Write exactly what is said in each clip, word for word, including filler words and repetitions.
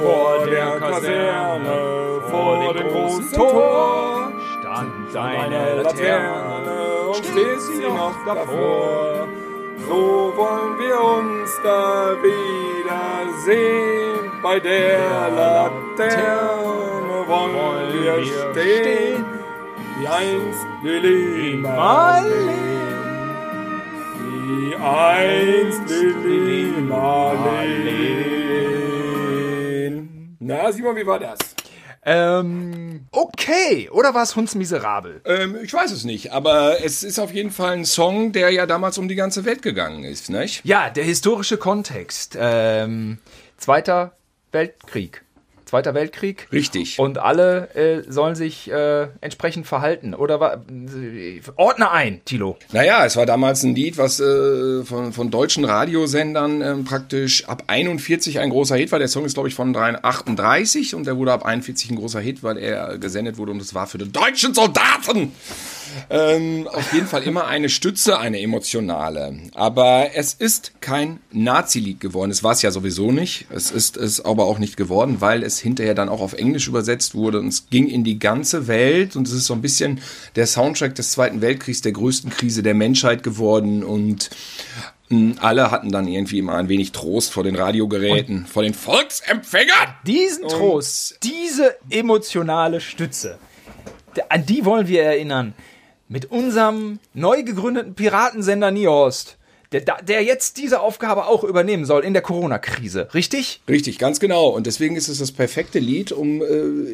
Vor der Kaserne, vor dem großen Tor, stand eine Laterne und steht sie noch davor. So wollen wir uns da wiedersehen, bei der Laterne wollen wir stehen, wie einst Lili Marleen, wie einst Lili Marleen. Na Simon, wie war das? Ähm, okay, oder war es hundsmiserabel? Ähm, ich weiß es nicht, aber es ist auf jeden Fall ein Song, der ja damals um die ganze Welt gegangen ist, nicht? Ja, der historische Kontext. Ähm, Zweiter Weltkrieg. Zweiter Weltkrieg. Richtig. Und alle äh, sollen sich äh, entsprechend verhalten. Oder war, äh, ordne ein, Thilo. Naja, es war damals ein Lied, was äh, von, von deutschen Radiosendern äh, praktisch ab einundvierzig ein großer Hit war. Der Song ist, glaube ich, von achtunddreißig und der wurde ab einundvierzig ein großer Hit, weil er gesendet wurde und es war für die deutschen Soldaten. Ähm, auf jeden Fall immer eine Stütze, eine emotionale. Aber es ist kein Nazi-Lied geworden. Es war es ja sowieso nicht. Es ist es aber auch nicht geworden, weil es hinterher dann auch auf Englisch übersetzt wurde. Und es ging in die ganze Welt. Und es ist so ein bisschen der Soundtrack des Zweiten Weltkriegs, der größten Krise der Menschheit geworden. Und alle hatten dann irgendwie immer ein wenig Trost vor den Radiogeräten, und vor den Volksempfängern. Diesen Trost, und diese emotionale Stütze, an die wollen wir erinnern. Mit unserem neu gegründeten Piratensender Niehorst, der, der jetzt diese Aufgabe auch übernehmen soll in der Corona-Krise, richtig? Richtig, ganz genau. Und deswegen ist es das perfekte Lied, um äh,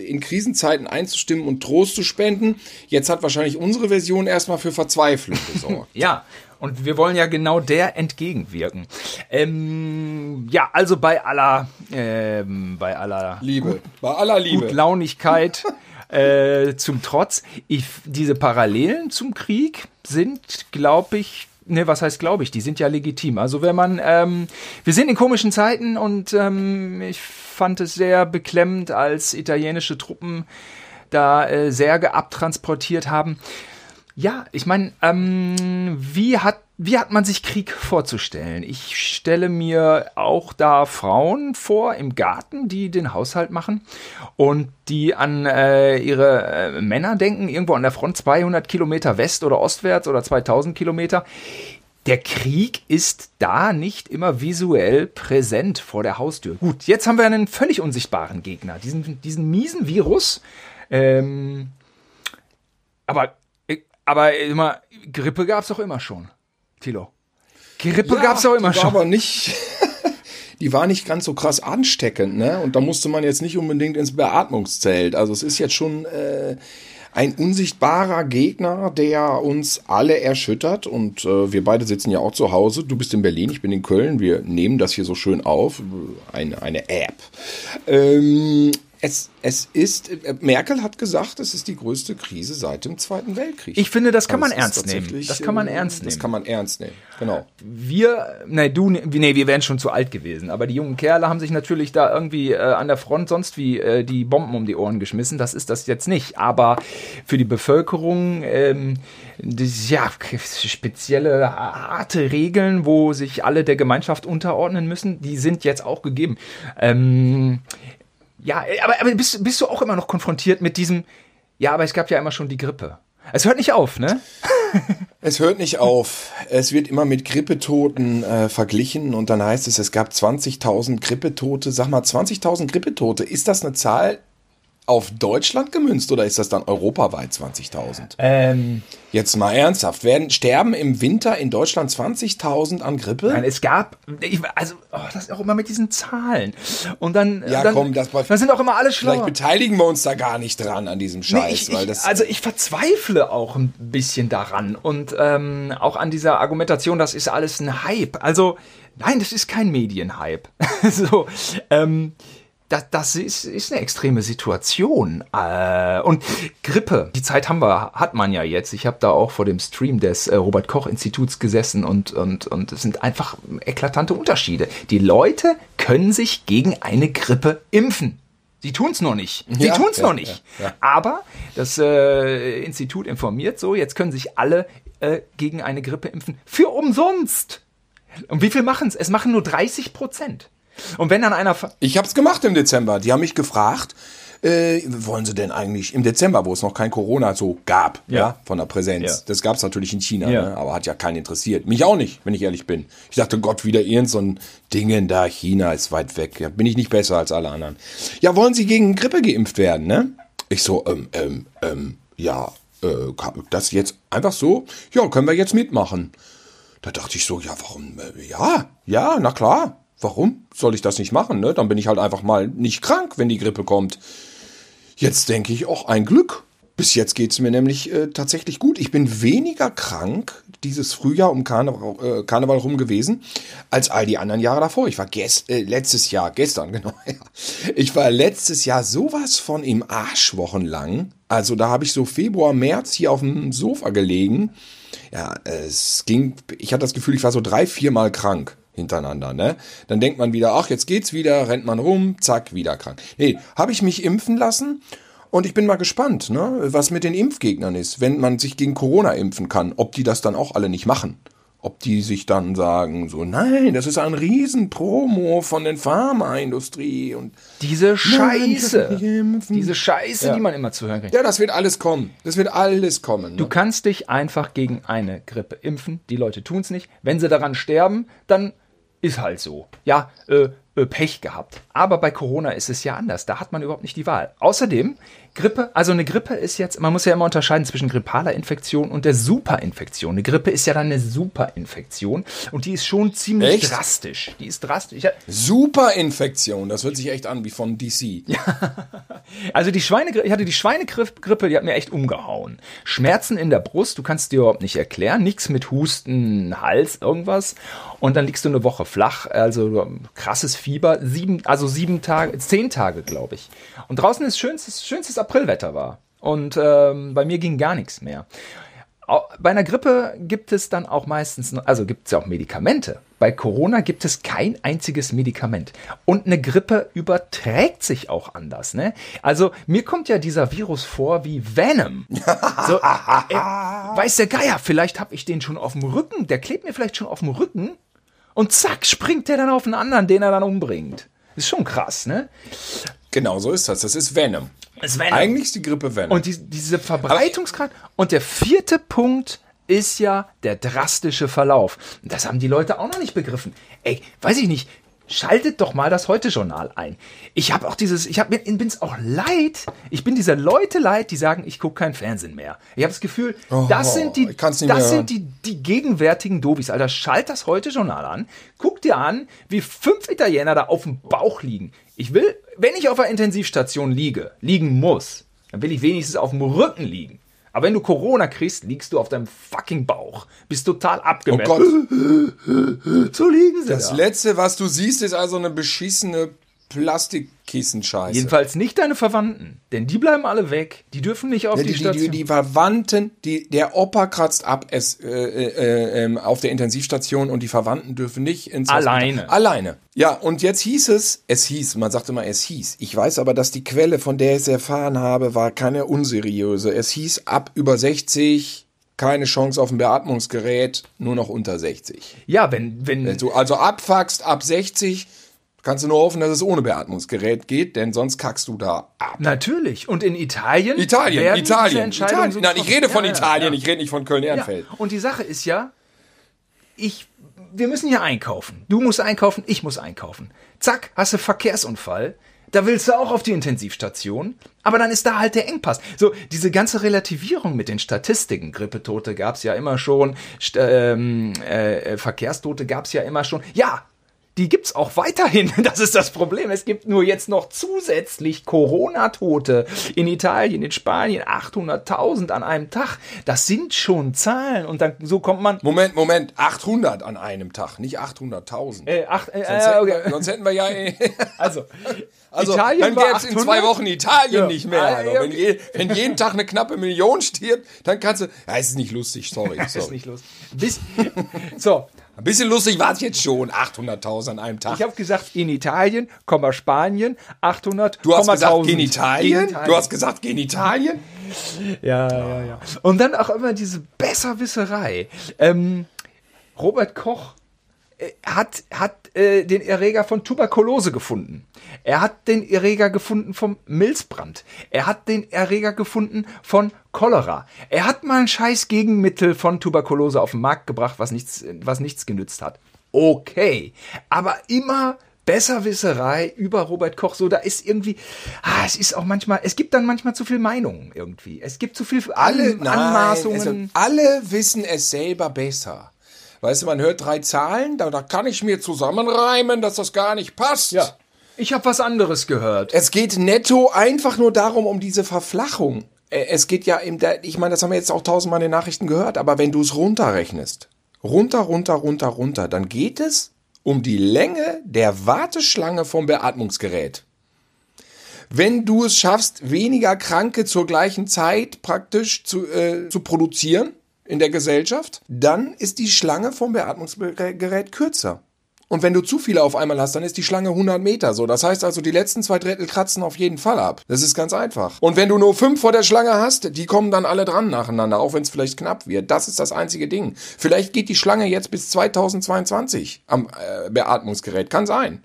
in Krisenzeiten einzustimmen und Trost zu spenden. Jetzt hat wahrscheinlich unsere Version erstmal für Verzweiflung gesorgt. Ja, und wir wollen ja genau der entgegenwirken. Ähm, ja, also bei aller, ähm, bei aller Liebe, gut, bei aller Liebe, Gutlaunigkeit. Äh, zum Trotz, ich, diese Parallelen zum Krieg sind, glaube ich, ne, was heißt glaube ich, die sind ja legitim. Also wenn man, ähm, wir sind in komischen Zeiten und ähm, ich fand es sehr beklemmend, als italienische Truppen da äh, Särge abtransportiert haben. Ja, ich meine, ähm, wie hat, wie hat man sich Krieg vorzustellen? Ich stelle mir auch da Frauen vor im Garten, die den Haushalt machen und die an äh, ihre äh, Männer denken, irgendwo an der Front zweihundert Kilometer west- oder ostwärts oder zweitausend Kilometer. Der Krieg ist da nicht immer visuell präsent vor der Haustür. Gut, jetzt haben wir einen völlig unsichtbaren Gegner, diesen, diesen miesen Virus. Ähm, aber... Aber immer, Grippe gab's doch immer schon, Thilo. Grippe ja, gab's doch immer die schon. Aber nicht, die war nicht ganz so krass ansteckend, ne? Und da musste man jetzt nicht unbedingt ins Beatmungszelt. Also es ist jetzt schon äh, ein unsichtbarer Gegner, der uns alle erschüttert. Und äh, wir beide sitzen ja auch zu Hause. Du bist in Berlin, ich bin in Köln. Wir nehmen das hier so schön auf. Eine, eine App. Ähm... Es, es ist, Merkel hat gesagt, es ist die größte Krise seit dem Zweiten Weltkrieg. Ich finde, das kann man ernst nehmen. Das kann man ernst nehmen. Das kann man ernst nehmen, genau. Wir, nee, du, nee, wir wären schon zu alt gewesen, aber die jungen Kerle haben sich natürlich da irgendwie äh, an der Front sonst wie äh, die Bomben um die Ohren geschmissen. Das ist das jetzt nicht, aber für die Bevölkerung, ähm, das, ja, spezielle, harte Regeln, wo sich alle der Gemeinschaft unterordnen müssen, die sind jetzt auch gegeben. Ähm... Ja, aber, aber bist, bist du auch immer noch konfrontiert mit diesem, ja, aber es gab ja immer schon die Grippe. Es hört nicht auf, ne? Es hört nicht auf. Es wird immer mit Grippetoten äh, verglichen und dann heißt es, es gab zwanzigtausend Grippetote. Sag mal, zwanzigtausend Grippetote, ist das eine Zahl auf Deutschland gemünzt oder ist das dann europaweit zwanzigtausend? Ähm, Jetzt mal ernsthaft, werden sterben im Winter in Deutschland zwanzigtausend an Grippe? Nein, es gab, ich, also oh, das ist auch immer mit diesen Zahlen. Und dann, ja, dann, komm, das, dann sind auch immer alle schlauer. Vielleicht beteiligen wir uns da gar nicht dran an diesem Scheiß. Nee, ich, weil das, ich, also ich verzweifle auch ein bisschen daran und ähm, auch an dieser Argumentation, das ist alles ein Hype. Also nein, das ist kein Medienhype. so, ähm, Das, das ist, ist eine extreme Situation. Äh, und Grippe, die Zeit haben wir, hat man ja jetzt. Ich habe da auch vor dem Stream des äh, Robert-Koch-Instituts gesessen und, und, und es sind einfach eklatante Unterschiede. Die Leute können sich gegen eine Grippe impfen. Sie tun es noch nicht. Sie ja, tun es ja, noch nicht. Ja, ja. Aber das äh, Institut informiert so, jetzt können sich alle äh, gegen eine Grippe impfen. Für umsonst. Und wie viel machen es? Es machen nur dreißig Prozent. Und wenn dann einer... Fa- ich habe es gemacht im Dezember. Die haben mich gefragt, äh, wollen sie denn eigentlich im Dezember, wo es noch kein Corona so gab, ja, ja von der Präsenz. Ja. Das gab es natürlich in China, ja. ne? Aber hat ja keinen interessiert. Mich auch nicht, wenn ich ehrlich bin. Ich dachte, Gott, wieder irgend so ein Dingen da, China ist weit weg. Ja, bin ich nicht besser als alle anderen. Ja, wollen sie gegen Grippe geimpft werden, ne? Ich so, ähm, ähm, ähm, ja, äh, das jetzt einfach so? Ja, können wir jetzt mitmachen. Da dachte ich so, ja, warum, äh, ja, ja, na klar. Warum soll ich das nicht machen, ne? Dann bin ich halt einfach mal nicht krank, wenn die Grippe kommt. Jetzt denke ich auch ein Glück. Bis jetzt geht es mir nämlich äh, tatsächlich gut. Ich bin weniger krank dieses Frühjahr um Karneval, äh, Karneval rum gewesen, als all die anderen Jahre davor. Ich war gest- äh, letztes Jahr, gestern, genau, ja. Ich war letztes Jahr sowas von im Arsch wochenlang. Also da habe ich so Februar, März hier auf dem Sofa gelegen. Ja, es ging, ich hatte das Gefühl, ich war so drei, viermal krank. Hintereinander, ne? Dann denkt man wieder, ach, jetzt geht's wieder, rennt man rum, zack, wieder krank. Nee, habe ich mich impfen lassen und ich bin mal gespannt, ne, was mit den Impfgegnern ist, wenn man sich gegen Corona impfen kann, ob die das dann auch alle nicht machen. Ob die sich dann sagen, so, nein, das ist ein Riesenpromo von der Pharmaindustrie und diese Scheiße, diese Scheiße, ja. die man immer zu hören kriegt. Ja, das wird alles kommen. Das wird alles kommen. Ne? Du kannst dich einfach gegen eine Grippe impfen. Die Leute tun es nicht. Wenn sie daran sterben, dann ist halt so. Ja, äh, äh, Pech gehabt. Aber bei Corona ist es ja anders. Da hat man überhaupt nicht die Wahl. Außerdem, Grippe, also eine Grippe ist jetzt, man muss ja immer unterscheiden zwischen grippaler Infektion und der Superinfektion. Eine Grippe ist ja dann eine Superinfektion und die ist schon ziemlich echt? drastisch. Die ist drastisch. Ja. Superinfektion, das hört sich echt an wie von D C. Also die Schweinegrippe, ich hatte die Schweinegrippe, die hat mir echt umgehauen. Schmerzen in der Brust, du kannst dir überhaupt nicht erklären, nichts mit Husten, Hals, irgendwas und dann liegst du eine Woche flach, also krasses Fieber, sieben, also sieben Tage, zehn Tage, glaube ich. Und draußen ist schönstes, schönstes Aprilwetter war. Und ähm, bei mir ging gar nichts mehr. Bei einer Grippe gibt es dann auch meistens, also gibt es ja auch Medikamente. Bei Corona gibt es kein einziges Medikament. Und eine Grippe überträgt sich auch anders, ne? Also mir kommt ja dieser Virus vor wie Venom. So, äh, weiß der Geier, vielleicht habe ich den schon auf dem Rücken, der klebt mir vielleicht schon auf dem Rücken und zack, springt der dann auf einen anderen, den er dann umbringt. Ist schon krass, ne? Genau, so ist das. Das ist Venom. Das Venom. Eigentlich ist die Grippe Venom. Und die, diese Verbreitungsgrad. Und der vierte Punkt ist ja der drastische Verlauf. Und das haben die Leute auch noch nicht begriffen. Ey, weiß ich nicht. Schaltet doch mal das Heute-Journal ein. Ich habe auch dieses, ich hab, bin's auch leid. Ich bin dieser Leute leid, die sagen, ich gucke keinen Fernsehen mehr. Ich habe das Gefühl, oh, das sind die, das sind die, die gegenwärtigen Dobis. Alter, schalt das Heute-Journal an. Guck dir an, wie fünf Italiener da auf dem Bauch liegen. Ich will, wenn ich auf einer Intensivstation liege, liegen muss, dann will ich wenigstens auf dem Rücken liegen. Aber wenn du Corona kriegst, liegst du auf deinem fucking Bauch. Bist total abgemerkt. Oh Gott. So liegen sie das da. Das Letzte, was du siehst, ist also eine beschissene Plastikkissenscheiße. Jedenfalls nicht deine Verwandten. Denn die bleiben alle weg. Die dürfen nicht auf die, die, die Station. Die, die Verwandten, die, der Opa kratzt ab es, äh, äh, äh, auf der Intensivstation und die Verwandten dürfen nicht ins Alleine. Hospital. Alleine. Ja, und jetzt hieß es, es hieß, man sagt immer, es hieß. Ich weiß aber, dass die Quelle, von der ich es erfahren habe, war keine unseriöse. Es hieß, ab über sechzig, keine Chance auf ein Beatmungsgerät, nur noch unter sechzig. Ja, wenn... wenn, wenn du also abfuckst, ab sechzig... Kannst du nur hoffen, dass es ohne Beatmungsgerät geht, denn sonst kackst du da ab. Natürlich. Und in Italien? Italien, werden Italien. Italien. So Nein, ich rede von ja, Italien, ja. Ich rede nicht von Köln-Ehrenfeld. Ja. Und die Sache ist ja, ich, wir müssen ja einkaufen. Du musst einkaufen, ich muss einkaufen. Zack, hast du Verkehrsunfall. Da willst du auch auf die Intensivstation, aber dann ist da halt der Engpass. So, diese ganze Relativierung mit den Statistiken, Grippetote gab es ja immer schon, St- ähm, äh, Verkehrstote gab es ja immer schon. Ja, die gibt's auch weiterhin. Das ist das Problem. Es gibt nur jetzt noch zusätzlich Corona-Tote in Italien, in Spanien, achthunderttausend an einem Tag. Das sind schon Zahlen. Und dann so kommt man... Moment, Moment. achthundert an einem Tag, nicht achthunderttausend. Äh, acht, äh, sonst, äh, okay. hätten wir, sonst hätten wir ja... Äh, also, also Italien dann gäbe es in zwei Wochen Italien ja. nicht mehr. Also, wenn, je, wenn jeden Tag eine knappe Million stirbt, dann kannst du... Ja, es ist nicht lustig, sorry. sorry. ist nicht lustig. Bis, so... Ein bisschen lustig war es jetzt schon, achthunderttausend an einem Tag. Ich habe gesagt, in Italien, Spanien, achthundert, du hast gesagt, tausend. Genitalien? Genitalien? Du hast gesagt, Genitalien? Ja, ja, ja. Und dann auch immer diese Besserwisserei. Ähm, Robert Koch hat, hat äh, den Erreger von Tuberkulose gefunden. Er hat den Erreger gefunden vom Milzbrand. Er hat den Erreger gefunden von Cholera. Er hat mal ein scheiß Gegenmittel von Tuberkulose auf den Markt gebracht, was nichts, was nichts genützt hat. Okay, aber immer Besserwisserei über Robert Koch, so, da ist irgendwie, ah, es ist auch manchmal, es gibt dann manchmal zu viel Meinungen irgendwie. Es gibt zu viel alle, An, nein, Anmaßungen. Also alle wissen es selber besser. Weißt du, man hört drei Zahlen, da, da kann ich mir zusammenreimen, dass das gar nicht passt. Ja. Ich habe was anderes gehört. Es geht netto einfach nur darum, um diese Verflachung. Es geht ja, im, ich meine, das haben wir jetzt auch tausendmal in den Nachrichten gehört, aber wenn du es runterrechnest, runter, runter, runter, runter, dann geht es um die Länge der Warteschlange vom Beatmungsgerät. Wenn du es schaffst, weniger Kranke zur gleichen Zeit praktisch zu, äh, zu produzieren in der Gesellschaft, dann ist die Schlange vom Beatmungsgerät kürzer. Und wenn du zu viele auf einmal hast, dann ist die Schlange hundert Meter so. Das heißt also, die letzten zwei Drittel kratzen auf jeden Fall ab. Das ist ganz einfach. Und wenn du nur fünf vor der Schlange hast, die kommen dann alle dran nacheinander, auch wenn es vielleicht knapp wird. Das ist das einzige Ding. Vielleicht geht die Schlange jetzt bis zweitausendzweiundzwanzig am äh, Beatmungsgerät. Kann sein.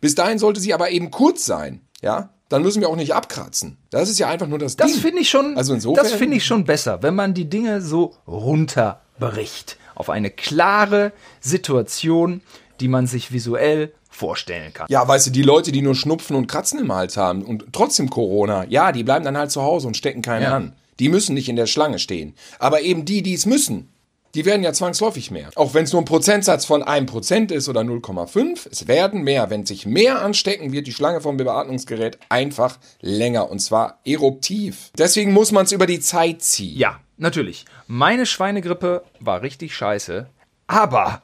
Bis dahin sollte sie aber eben kurz sein, ja? Dann müssen wir auch nicht abkratzen. Das ist ja einfach nur das, das Ding. Das finde ich schon, also insofern, das finde ich schon besser, wenn man die Dinge so runterbricht. Auf eine klare Situation, die man sich visuell vorstellen kann. Ja, weißt du, die Leute, die nur Schnupfen und Kratzen im Hals haben und trotzdem Corona, ja, die bleiben dann halt zu Hause und stecken keinen ja. an. Die müssen nicht in der Schlange stehen. Aber eben die, die es müssen, die werden ja zwangsläufig mehr. Auch wenn es nur ein Prozentsatz von einem Prozent ist oder null Komma fünf, es werden mehr. Wenn sich mehr anstecken, wird die Schlange vom Beatmungsgerät einfach länger. Und zwar eruptiv. Deswegen muss man es über die Zeit ziehen. Ja, natürlich. Meine Schweinegrippe war richtig scheiße. Aber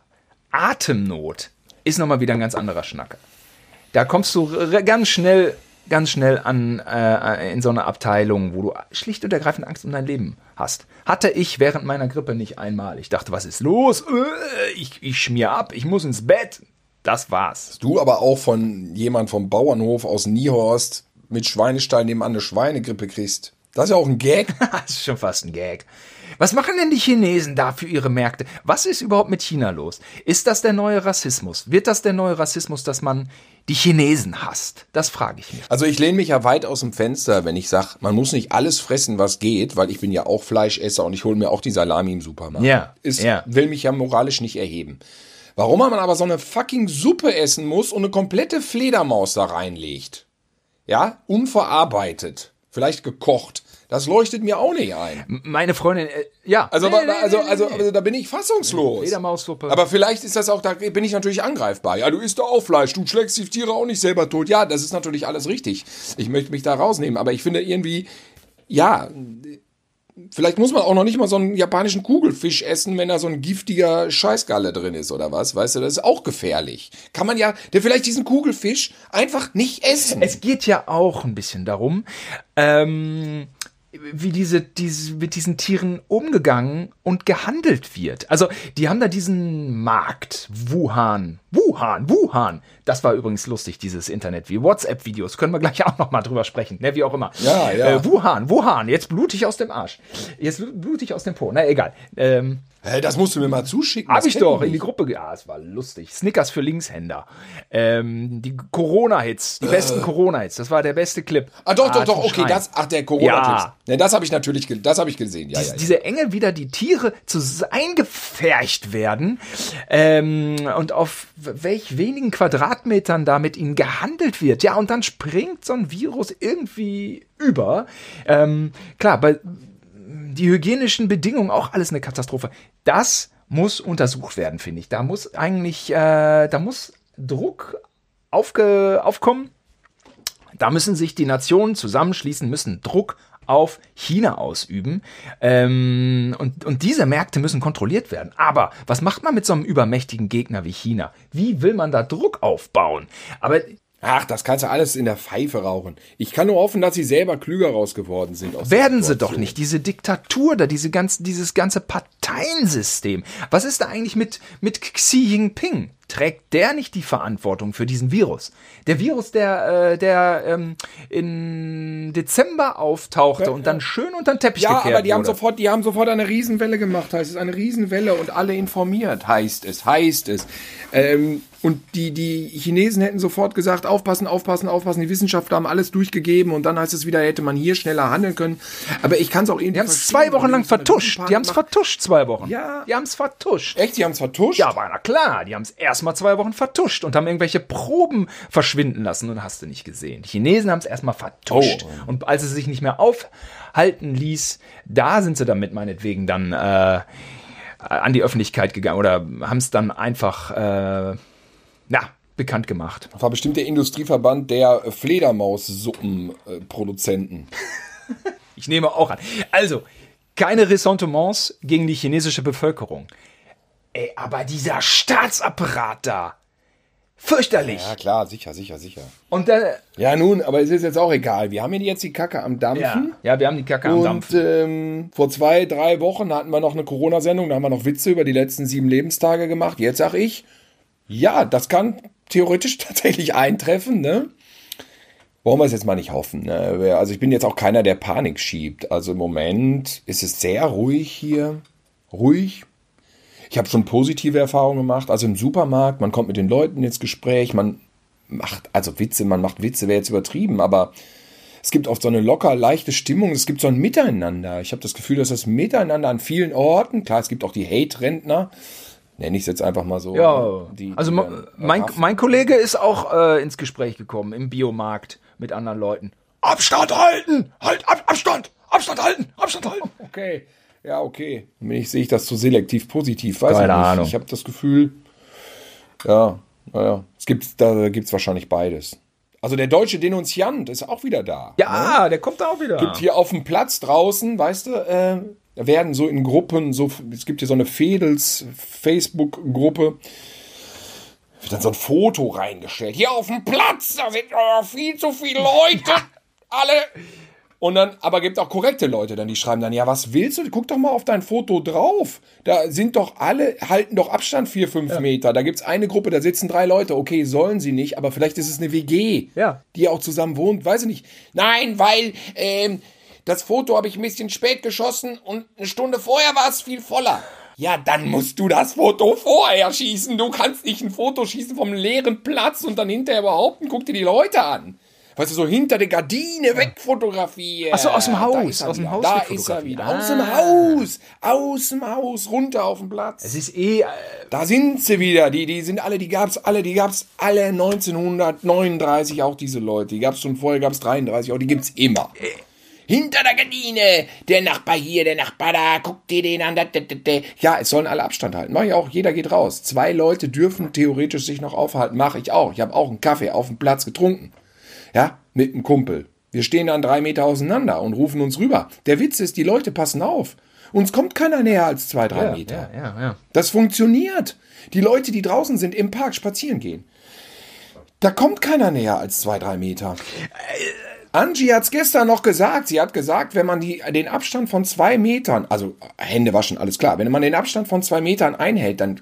Atemnot ist nochmal wieder ein ganz anderer Schnack. Da kommst du r- ganz schnell, ganz schnell an äh, in so eine Abteilung, wo du schlicht und ergreifend Angst um dein Leben hast. Hatte ich während meiner Grippe nicht einmal. Ich dachte, was ist los? Ich, ich schmier ab, ich muss ins Bett. Das war's. Du aber auch von jemand vom Bauernhof aus Niehorst mit Schweinestall nebenan eine Schweinegrippe kriegst. Das ist ja auch ein Gag. Das ist schon fast ein Gag. Was machen denn die Chinesen da für ihre Märkte? Was ist überhaupt mit China los? Ist das der neue Rassismus? Wird das der neue Rassismus, dass man die Chinesen hasst? Das frage ich mich. Also ich lehne mich ja weit aus dem Fenster, wenn ich sage, man muss nicht alles fressen, was geht, weil ich bin ja auch Fleischesser und ich hole mir auch die Salami im Supermarkt. Ja, Ist, ja. Will mich ja moralisch nicht erheben. Warum man aber so eine fucking Suppe essen muss und eine komplette Fledermaus da reinlegt? Ja, unverarbeitet, vielleicht gekocht. Das leuchtet mir auch nicht ein. Meine Freundin, äh, ja. Also, nee, nee, also, also, also da bin ich fassungslos. Fledermaussuppe. Aber vielleicht ist das auch, da bin ich natürlich angreifbar. Ja, du isst da auch Fleisch, du schlägst die Tiere auch nicht selber tot. Ja, das ist natürlich alles richtig. Ich möchte mich da rausnehmen, aber ich finde irgendwie, ja, vielleicht muss man auch noch nicht mal so einen japanischen Kugelfisch essen, wenn da so ein giftiger Scheißgalle drin ist oder was, weißt du, das ist auch gefährlich. Kann man ja, der vielleicht diesen Kugelfisch einfach nicht essen. Es geht ja auch ein bisschen darum, ähm... wie diese, diese mit diesen Tieren umgegangen und gehandelt wird. Also die haben da diesen Markt, Wuhan, Wuhan, Wuhan. Das war übrigens lustig, dieses Internet, wie WhatsApp-Videos. Können wir gleich auch noch mal drüber sprechen, ne? Wie auch immer. Ja, ja. Äh, Wuhan, Wuhan, jetzt blute ich aus dem Arsch. Jetzt blute ich aus dem Po, na egal. Ähm, hey, das musst du mir mal zuschicken. Hab ich doch in die Gruppe. Ja, es war lustig. Snickers für Linkshänder. Ähm, die Corona-Hits, die äh. besten Corona-Hits. Das war der beste Clip. Ah, doch, doch, doch. Okay, das. Ach, der Corona-Clips. Ja. Ja, das habe ich natürlich, das habe ich gesehen. Ja, Dies, ja, ja. Diese Engel, wie da die Tiere zu eingepfercht werden ähm, und auf welch wenigen Quadratmetern da mit ihnen gehandelt wird. Ja, und dann springt so ein Virus irgendwie über. Ähm, klar, bei die hygienischen Bedingungen, auch alles eine Katastrophe. Das muss untersucht werden, finde ich. Da muss eigentlich, äh, da muss Druck aufge- aufkommen. Da müssen sich die Nationen zusammenschließen, müssen Druck auf China ausüben. Ähm, und, und diese Märkte müssen kontrolliert werden. Aber was macht man mit so einem übermächtigen Gegner wie China? Wie will man da Druck aufbauen? Aber ach, das kannst du alles in der Pfeife rauchen. Ich kann nur hoffen, dass sie selber klüger rausgeworden sind. Aus Werden sie doch nicht. Diese Diktatur da, diese ganze, dieses ganze Parteiensystem. Was ist da eigentlich mit, mit Xi Jinping? trägt der nicht die Verantwortung für diesen Virus? Der Virus, der, äh, der ähm, im Dezember auftauchte ja, und dann schön unter den Teppich ja, gekehrt wurde. Ja, aber die haben, sofort, die haben sofort eine Riesenwelle gemacht, heißt es. Eine Riesenwelle und alle informiert, heißt es, heißt es. Ähm, und die, die Chinesen hätten sofort gesagt, aufpassen, aufpassen, aufpassen. Die Wissenschaftler haben alles durchgegeben und dann heißt es wieder, hätte man hier schneller handeln können. Aber ich kann es auch irgendwie. Die haben es zwei Wochen lang vertuscht. Die haben es vertuscht, zwei Wochen. Ja. Die haben es vertuscht. Echt? Die haben es vertuscht? Ja, aber na klar. Die haben es erstmal zwei Wochen vertuscht und haben irgendwelche Proben verschwinden lassen und hast du nicht gesehen. Die Chinesen haben es erstmal vertuscht. Oh. Und als es sich nicht mehr aufhalten ließ, da sind sie damit meinetwegen dann äh, an die Öffentlichkeit gegangen oder haben es dann einfach, äh, na, bekannt gemacht. Das war bestimmt der Industrieverband der Fledermaussuppenproduzenten. Ich nehme auch an. Also, keine Ressentiments gegen die chinesische Bevölkerung. Ey, aber dieser Staatsapparat da. Fürchterlich. Ja, klar, sicher, sicher, sicher. Und äh, ja, nun, aber es ist jetzt auch egal. Wir haben hier jetzt die Kacke am Dampfen. Ja, ja wir haben die Kacke und, am Dampfen. Und ähm, vor zwei, drei Wochen hatten wir noch eine Corona-Sendung. Da haben wir noch Witze über die letzten sieben Lebenstage gemacht. Jetzt sag ich, ja, das kann theoretisch tatsächlich eintreffen, ne? Wollen wir es jetzt mal nicht hoffen, ne? Also ich bin jetzt auch keiner, der Panik schiebt. Also im Moment ist es sehr ruhig hier. Ruhig. Ich habe schon positive Erfahrungen gemacht, also im Supermarkt, man kommt mit den Leuten ins Gespräch, man macht, also Witze, man macht Witze, wäre jetzt übertrieben, aber es gibt oft so eine locker, leichte Stimmung, es gibt so ein Miteinander. Ich habe das Gefühl, dass das Miteinander an vielen Orten, klar, es gibt auch die Hate-Rentner, nenne ich es jetzt einfach mal so. Ja, die, also die dann, mein, mein Kollege ist auch äh, ins Gespräch gekommen, im Biomarkt mit anderen Leuten. Abstand halten! Halt, ab, Abstand! Abstand halten! Abstand halten! Okay. Ja, okay. Ich sehe ich das so selektiv positiv. Weiß Keine ich nicht. Ahnung. Ich habe das Gefühl, ja, naja, es gibt, da gibt es wahrscheinlich beides. Also der deutsche Denunziant ist auch wieder da. Ja, ne? Der kommt auch wieder. Es gibt hier auf dem Platz draußen, weißt du, äh, da werden so in Gruppen, so, es gibt hier so eine Fedels-Facebook-Gruppe, wird dann so ein Foto reingestellt. Hier auf dem Platz, da sind äh, viel zu viele Leute. Ja. Alle... Und dann, aber gibt auch korrekte Leute dann, die schreiben dann, ja, was willst du? Guck doch mal auf dein Foto drauf. Da sind doch alle, halten doch Abstand vier, fünf ja. Meter. Da gibt's eine Gruppe, da sitzen drei Leute. Okay, sollen sie nicht, aber vielleicht ist es eine W G, ja. die auch zusammen wohnt. Weiß ich nicht. Nein, weil ähm, das Foto habe ich ein bisschen spät geschossen und eine Stunde vorher war es viel voller. Ja, dann musst du das Foto vorher schießen. Du kannst nicht ein Foto schießen vom leeren Platz und dann hinterher behaupten, guck dir die Leute an. Weißt du, so hinter der Gardine ja. wegfotografieren. Achso, aus dem Haus. Aus dem Haus. Da ist er wieder. Aus dem Haus. Aus dem Haus. Runter auf den Platz. Es ist eh... Äh, da sind sie wieder. Die, die sind alle, die gab's alle, die gab's alle neunzehnhundertneununddreißig auch diese Leute. Die gab's schon vorher, gab's dreiunddreißig auch, die gibt's immer. Hinter der Gardine. Der Nachbar hier, der Nachbar da. Guck dir den an. Da, da, da, da. Ja, es sollen alle Abstand halten. Mach ich auch. Jeder geht raus. Zwei Leute dürfen theoretisch sich noch aufhalten. Mach ich auch. Ich habe auch einen Kaffee auf dem Platz getrunken. Ja, mit einem Kumpel. Wir stehen dann drei Meter auseinander und rufen uns rüber. Der Witz ist, die Leute passen auf. Uns kommt keiner näher als zwei, drei ja, Meter. Ja, ja, ja. Das funktioniert. Die Leute, die draußen sind, im Park spazieren gehen. Da kommt keiner näher als zwei, drei Meter. Angie hat es gestern noch gesagt. Sie hat gesagt, wenn man die, den Abstand von zwei Metern, also Hände waschen, alles klar. Wenn man den Abstand von zwei Metern einhält, dann...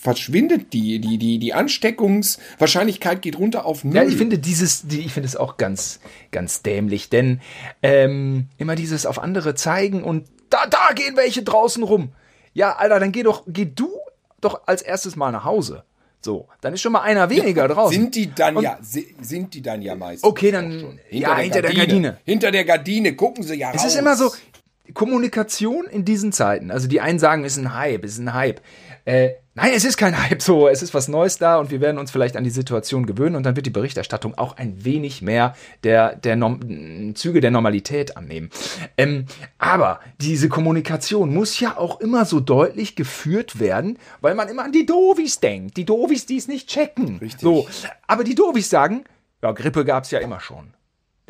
verschwindet die, die, die, die Ansteckungswahrscheinlichkeit geht runter auf null. Ja, ich finde dieses, die, ich finde es auch ganz, ganz dämlich, denn ähm, immer dieses auf andere zeigen und da, da gehen welche draußen rum. Ja, Alter, dann geh doch, geh du doch als erstes mal nach Hause. So, dann ist schon mal einer weniger ja, draußen. Sind die dann und, ja, sind die dann ja meistens. Okay, dann, hinter, ja, der, hinter Gardine, der Gardine. Hinter der Gardine, gucken sie ja raus. Es ist immer so, Kommunikation in diesen Zeiten, also die einen sagen, es ist ein Hype, es ist ein Hype. Äh, Nein, es ist kein Hype so, es ist was Neues da und wir werden uns vielleicht an die Situation gewöhnen und dann wird die Berichterstattung auch ein wenig mehr der, der Nom- Züge der Normalität annehmen. Ähm, aber diese Kommunikation muss ja auch immer so deutlich geführt werden, weil man immer an die Dovis denkt. Die Dovis, die es nicht checken. Richtig. So, aber die Dovis sagen, ja, Grippe gab's ja immer schon.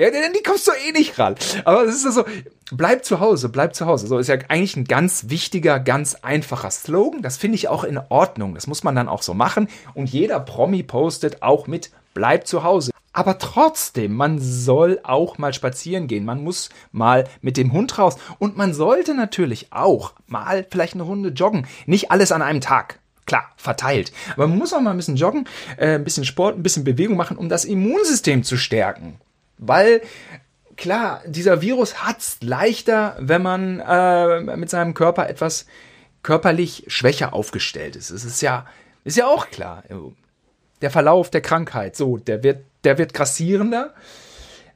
Ja, denn die kommst du eh nicht ran. Aber es ist so, bleib zu Hause, bleib zu Hause. So ist ja eigentlich ein ganz wichtiger, ganz einfacher Slogan. Das finde ich auch in Ordnung. Das muss man dann auch so machen. Und jeder Promi postet auch mit, bleib zu Hause. Aber trotzdem, man soll auch mal spazieren gehen. Man muss mal mit dem Hund raus. Und man sollte natürlich auch mal vielleicht eine Runde joggen. Nicht alles an einem Tag. Klar, verteilt. Aber man muss auch mal ein bisschen joggen, äh, ein bisschen Sport, ein bisschen Bewegung machen, um das Immunsystem zu stärken. Weil, klar, dieser Virus hat's leichter, wenn man äh, mit seinem Körper etwas körperlich schwächer aufgestellt ist. Es ist ja, ist ja auch klar. Der Verlauf der Krankheit, so, der wird, der wird grassierender,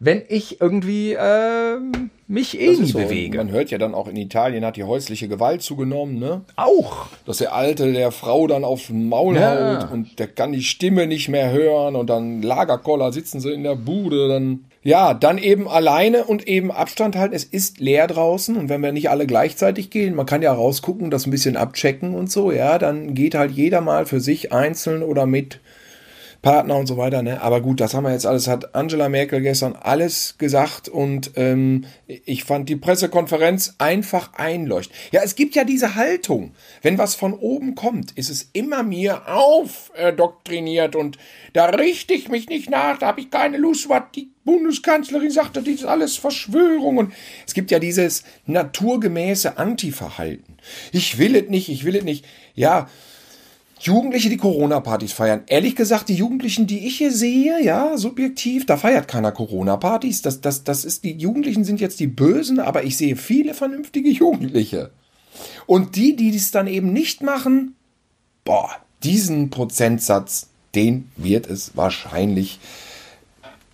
wenn ich irgendwie äh, mich eh nie so bewege. Man hört ja dann auch, in Italien hat die häusliche Gewalt zugenommen, ne? Auch! Dass der Alte der Frau dann aufs Maul ja. haut und der kann die Stimme nicht mehr hören und dann Lagerkoller, sitzen sie in der Bude, dann ja, dann eben alleine und eben Abstand halten. Es ist leer draußen und wenn wir nicht alle gleichzeitig gehen, man kann ja rausgucken, das ein bisschen abchecken und so, ja, dann geht halt jeder mal für sich einzeln oder mit Partner und so weiter, ne? Aber gut, das haben wir jetzt alles, hat Angela Merkel gestern alles gesagt und ähm, ich fand die Pressekonferenz einfach einleuchtend. Ja, es gibt ja diese Haltung, wenn was von oben kommt, ist es immer mir aufdoktriniert äh, und da richte ich mich nicht nach, da habe ich keine Lust, was die Bundeskanzlerin sagte, das ist alles Verschwörung und es gibt ja dieses naturgemäße Anti-Verhalten. Ich will es nicht, ich will es nicht, ja, Jugendliche, die Corona-Partys feiern. Ehrlich gesagt, die Jugendlichen, die ich hier sehe, ja, subjektiv, da feiert keiner Corona-Partys. Das, das, das ist, die Jugendlichen sind jetzt die Bösen, aber ich sehe viele vernünftige Jugendliche. Und die, die es dann eben nicht machen, boah, diesen Prozentsatz, den wird es wahrscheinlich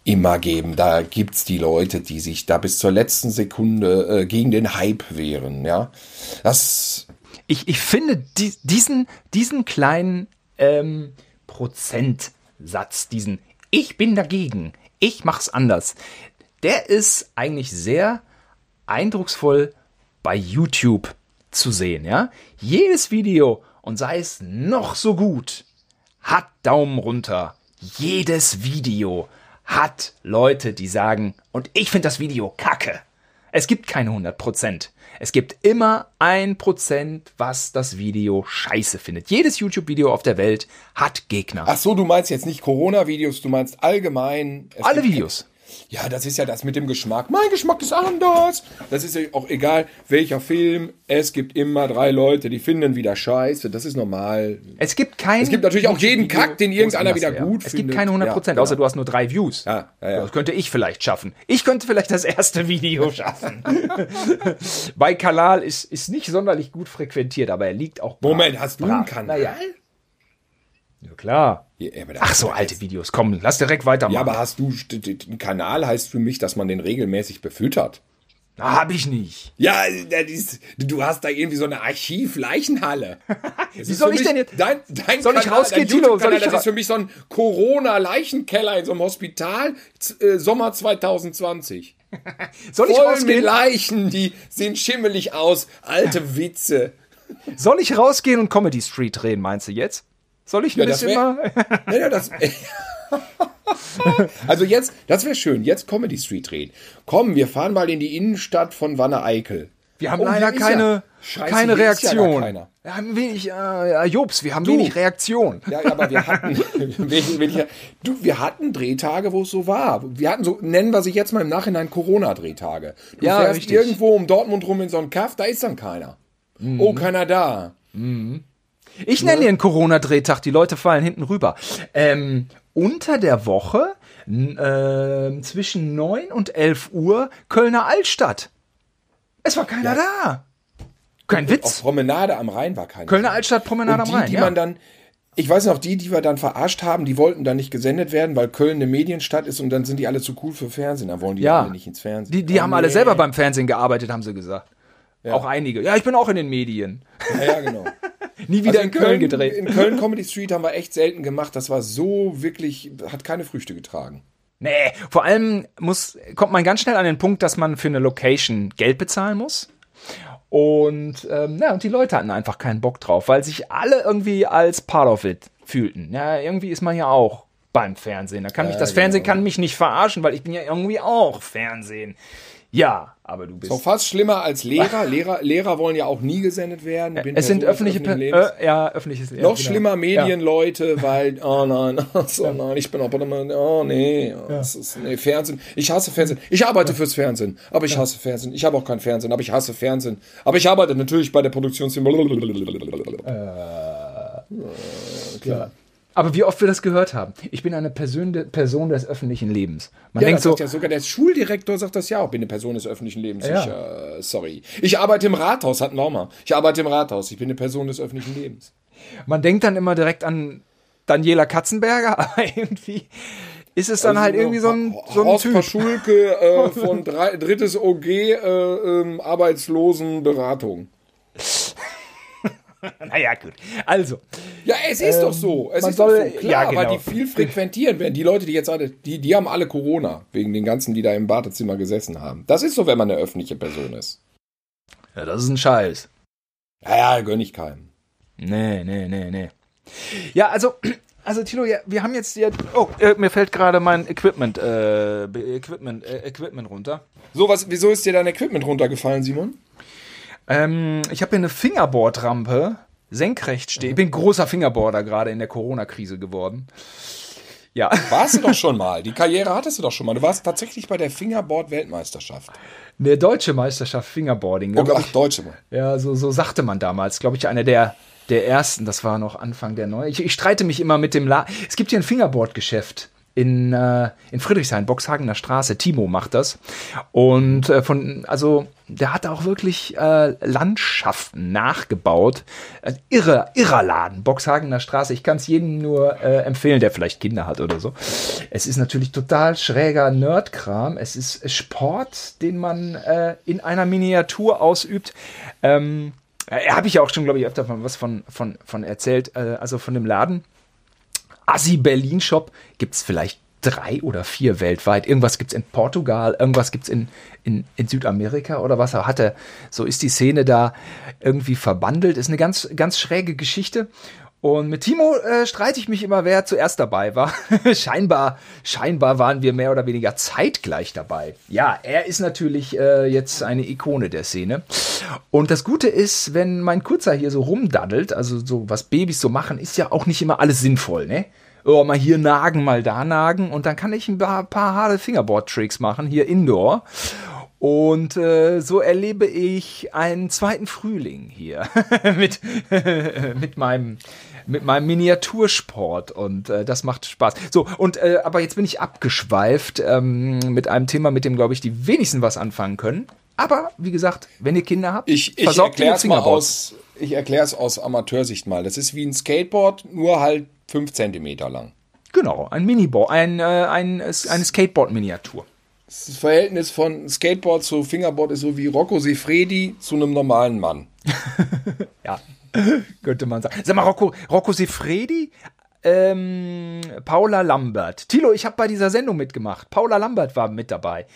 immer geben. Da gibt's die Leute, die sich da bis zur letzten Sekunde äh, gegen den Hype wehren, ja. Das... Ich, ich finde die, diesen, diesen kleinen ähm, Prozentsatz, diesen ich bin dagegen, ich mach's anders, der ist eigentlich sehr eindrucksvoll bei YouTube zu sehen. Ja? Jedes Video, und sei es noch so gut, hat Daumen runter. Jedes Video hat Leute, die sagen, und ich finde das Video kacke. Es gibt keine hundert Prozent. Es gibt immer ein Prozent, was das Video scheiße findet. Jedes YouTube-Video auf der Welt hat Gegner. Ach so, du meinst jetzt nicht Corona-Videos, du meinst allgemein... Alle Videos. Ja, das ist ja das mit dem Geschmack. Mein Geschmack ist anders. Das ist ja auch egal, welcher Film. Es gibt immer drei Leute, die finden wieder scheiße. Das ist normal. Es gibt kein... Es gibt natürlich auch jeden Video, Kack, den irgendeiner wieder ja. gut es findet. Es gibt keine hundert Prozent, ja, außer ja. du hast nur drei Views. Ja, ja, ja. Das könnte ich vielleicht schaffen. Ich könnte vielleicht das erste Video schaffen. Mein Kanal ist, ist nicht sonderlich gut frequentiert, aber er liegt auch... Brav. Moment, hast du brav. einen Kanal? Naja. Ja, klar. Ja, ach so, alte Videos. Komm, lass direkt weitermachen. Ja, aber hast du, ein Kanal heißt für mich, dass man den regelmäßig befüttert. Na, hab ich nicht. Ja, das ist, du hast da irgendwie so eine Archiv-Leichenhalle. Wie soll ich denn jetzt? Dein, dein soll Kanal, ich rausgehen, Tino? Soll ich das ra- ist für mich so ein Corona-Leichenkeller in so einem Hospital, äh, Sommer zwanzig zwanzig. Soll ich voll rausgehen? Mit Leichen, die sehen schimmelig aus. Alte Witze. Soll ich rausgehen und Comedy Street drehen, meinst du jetzt? Soll ich mir ja, das immer? Ja, ja, das. Also jetzt, das wäre schön. Jetzt Comedy Street reden. Komm, wir fahren mal in die Innenstadt von Wanne-Eickel. Wir haben oh, leider keine, ja, keine Reaktion. Ja wir haben wenig, äh, Jobs, wir haben du. wenig Reaktion. Ja, aber wir hatten, wenig, wenig, du, wir hatten Drehtage, wo es so war. Wir hatten so, nennen wir sie jetzt mal im Nachhinein Corona-Drehtage. Du ja, fährst richtig. Irgendwo um Dortmund rum in so einem Kaff, da ist dann keiner. Mhm. Oh, keiner da. Mhm. Ich nenne dir einen Corona-Drehtag, die Leute fallen hinten rüber. Ähm, unter der Woche äh, zwischen neun und elf Uhr Kölner Altstadt. Es war keiner ja. da. Kein und Witz. Auch Promenade am Rhein war keiner. Kölner Altstadt, Promenade und die, am Rhein, die ja. man dann, ich weiß noch, die, die wir dann verarscht haben, die wollten dann nicht gesendet werden, weil Köln eine Medienstadt ist und dann sind die alle zu cool für Fernsehen. Dann wollen die ja. alle nicht ins Fernsehen. Die, die oh, haben nee. alle selber beim Fernsehen gearbeitet, haben sie gesagt. Ja. Auch einige. Ja, ich bin auch in den Medien. Ja, ja genau. Nie wieder also in, in Köln, Köln gedreht. In Köln Comedy Street haben wir echt selten gemacht. Das war so wirklich, hat keine Früchte getragen. Nee, vor allem muss, kommt man ganz schnell an den Punkt, dass man für eine Location Geld bezahlen muss. Und, ähm, na, und die Leute hatten einfach keinen Bock drauf, weil sich alle irgendwie als part of it fühlten. Ja, irgendwie ist man ja auch beim Fernsehen. Da kann mich, das ja, genau. Fernsehen kann mich nicht verarschen, weil ich bin ja irgendwie auch Fernsehen. Ja, aber du bist... So fast schlimmer als Lehrer. Lehrer, Lehrer wollen ja auch nie gesendet werden. Bin es sind öffentliche... Pe- äh, ja, öffentliches... Noch ja, genau. schlimmer Medienleute, ja. weil... Oh nein, oh, so nein, ich bin auch... Oh nee, oh, ja. ist, nee, Fernsehen. Ich hasse Fernsehen. Ich arbeite ja. fürs Fernsehen, aber ich ja. hasse Fernsehen. Ich habe auch kein Fernsehen, aber ich hasse Fernsehen. Aber ich arbeite natürlich bei der Produktionsfirma. Äh, klar. Ja. Aber wie oft wir das gehört haben. Ich bin eine Person, Person des öffentlichen Lebens. Man ja, denkt so, ja, sogar der Schuldirektor sagt das ja auch. Ich bin eine Person des öffentlichen Lebens. Ja. Ich, äh, sorry. Ich arbeite im Rathaus, hatten wir auch mal. Ich arbeite im Rathaus. Ich bin eine Person des öffentlichen Lebens. Man denkt dann immer direkt an Daniela Katzenberger, aber irgendwie ist es dann also halt irgendwie so ein, so ein Horst Typ. Horst Verschulke äh, von drei, drittes O G äh, ähm, Arbeitslosenberatung. Naja, gut. Also. Ja, es ist ähm, doch so. Es ist soll, doch so. Klar, ja, genau. Weil die viel frequentieren werden. Die Leute, die jetzt alle, die, die haben alle Corona, wegen den ganzen, die da im Badezimmer gesessen haben. Das ist so, wenn man eine öffentliche Person ist. Ja, das ist ein Scheiß. Ja, ja, gönn ich keinem. Nee, nee, nee, nee. Ja, also, also Tilo, ja, wir haben jetzt ja. Oh, äh, mir fällt gerade mein Equipment, äh, Equipment, äh, Equipment runter. So, was, wieso ist dir dein Equipment runtergefallen, Simon? Ähm, ich habe hier eine Fingerboard-Rampe, senkrecht steht. Ich bin großer Fingerboarder gerade in der Corona-Krise geworden. Ja. Warst du doch schon mal. Die Karriere hattest du doch schon mal. Du warst tatsächlich bei der Fingerboard-Weltmeisterschaft. Eine deutsche Meisterschaft Fingerboarding. Oh, ach, ich, deutsche. Ja, so, so sagte man damals. Glaube ich, eine der, der ersten. Das war noch Anfang der neuen. Ich, ich streite mich immer mit dem La. Es gibt hier ein Fingerboard-Geschäft. In, äh, in Friedrichshain, Boxhagener Straße. Timo macht das. Und äh, von, also, der hat auch wirklich äh, Landschaften nachgebaut. Ein irre, irrer Laden, Boxhagener Straße. Ich kann es jedem nur äh, empfehlen, der vielleicht Kinder hat oder so. Es ist natürlich total schräger Nerdkram. Es ist Sport, den man äh, in einer Miniatur ausübt. Ähm, äh, habe ich ja auch schon, glaube ich, öfter von, was von, von, von erzählt. Äh, also von dem Laden. Assi-Berlin-Shop gibt es vielleicht drei oder vier weltweit. Irgendwas gibt es in Portugal, irgendwas gibt es in, in, in Südamerika oder was er hatte. So ist die Szene da irgendwie verbandelt. Ist eine ganz, ganz schräge Geschichte. Und mit Timo äh, streite ich mich immer, wer zuerst dabei war. scheinbar, scheinbar waren wir mehr oder weniger zeitgleich dabei. Ja, er ist natürlich äh, jetzt eine Ikone der Szene. Und das Gute ist, wenn mein Kurzer hier so rumdaddelt, also so was Babys so machen, ist ja auch nicht immer alles sinnvoll, ne? Oh, mal hier nagen, mal da nagen. Und dann kann ich ein paar, paar harte Fingerboard-Tricks machen, hier indoor. Und äh, so erlebe ich einen zweiten Frühling hier mit, mit meinem, mit meinem Miniatursport und äh, das macht Spaß. So, und äh, aber jetzt bin ich abgeschweift ähm, mit einem Thema, mit dem, glaube ich, die wenigsten was anfangen können. Aber, wie gesagt, wenn ihr Kinder habt, ich, ich versorgt ihr mit Fingerboards. Ich erkläre es aus Amateursicht mal. Das ist wie ein Skateboard, nur halt fünf Zentimeter lang. Genau, ein Miniboard, ein, äh, ein, eine Skateboard-Miniatur. Das Verhältnis von Skateboard zu Fingerboard ist so wie Rocco Siffredi zu einem normalen Mann. Ja, könnte man sagen. Sag mal, Rocco, Rocco Siffredi, ähm, Paula Lambert. Tilo, ich habe bei dieser Sendung mitgemacht. Paula Lambert war mit dabei.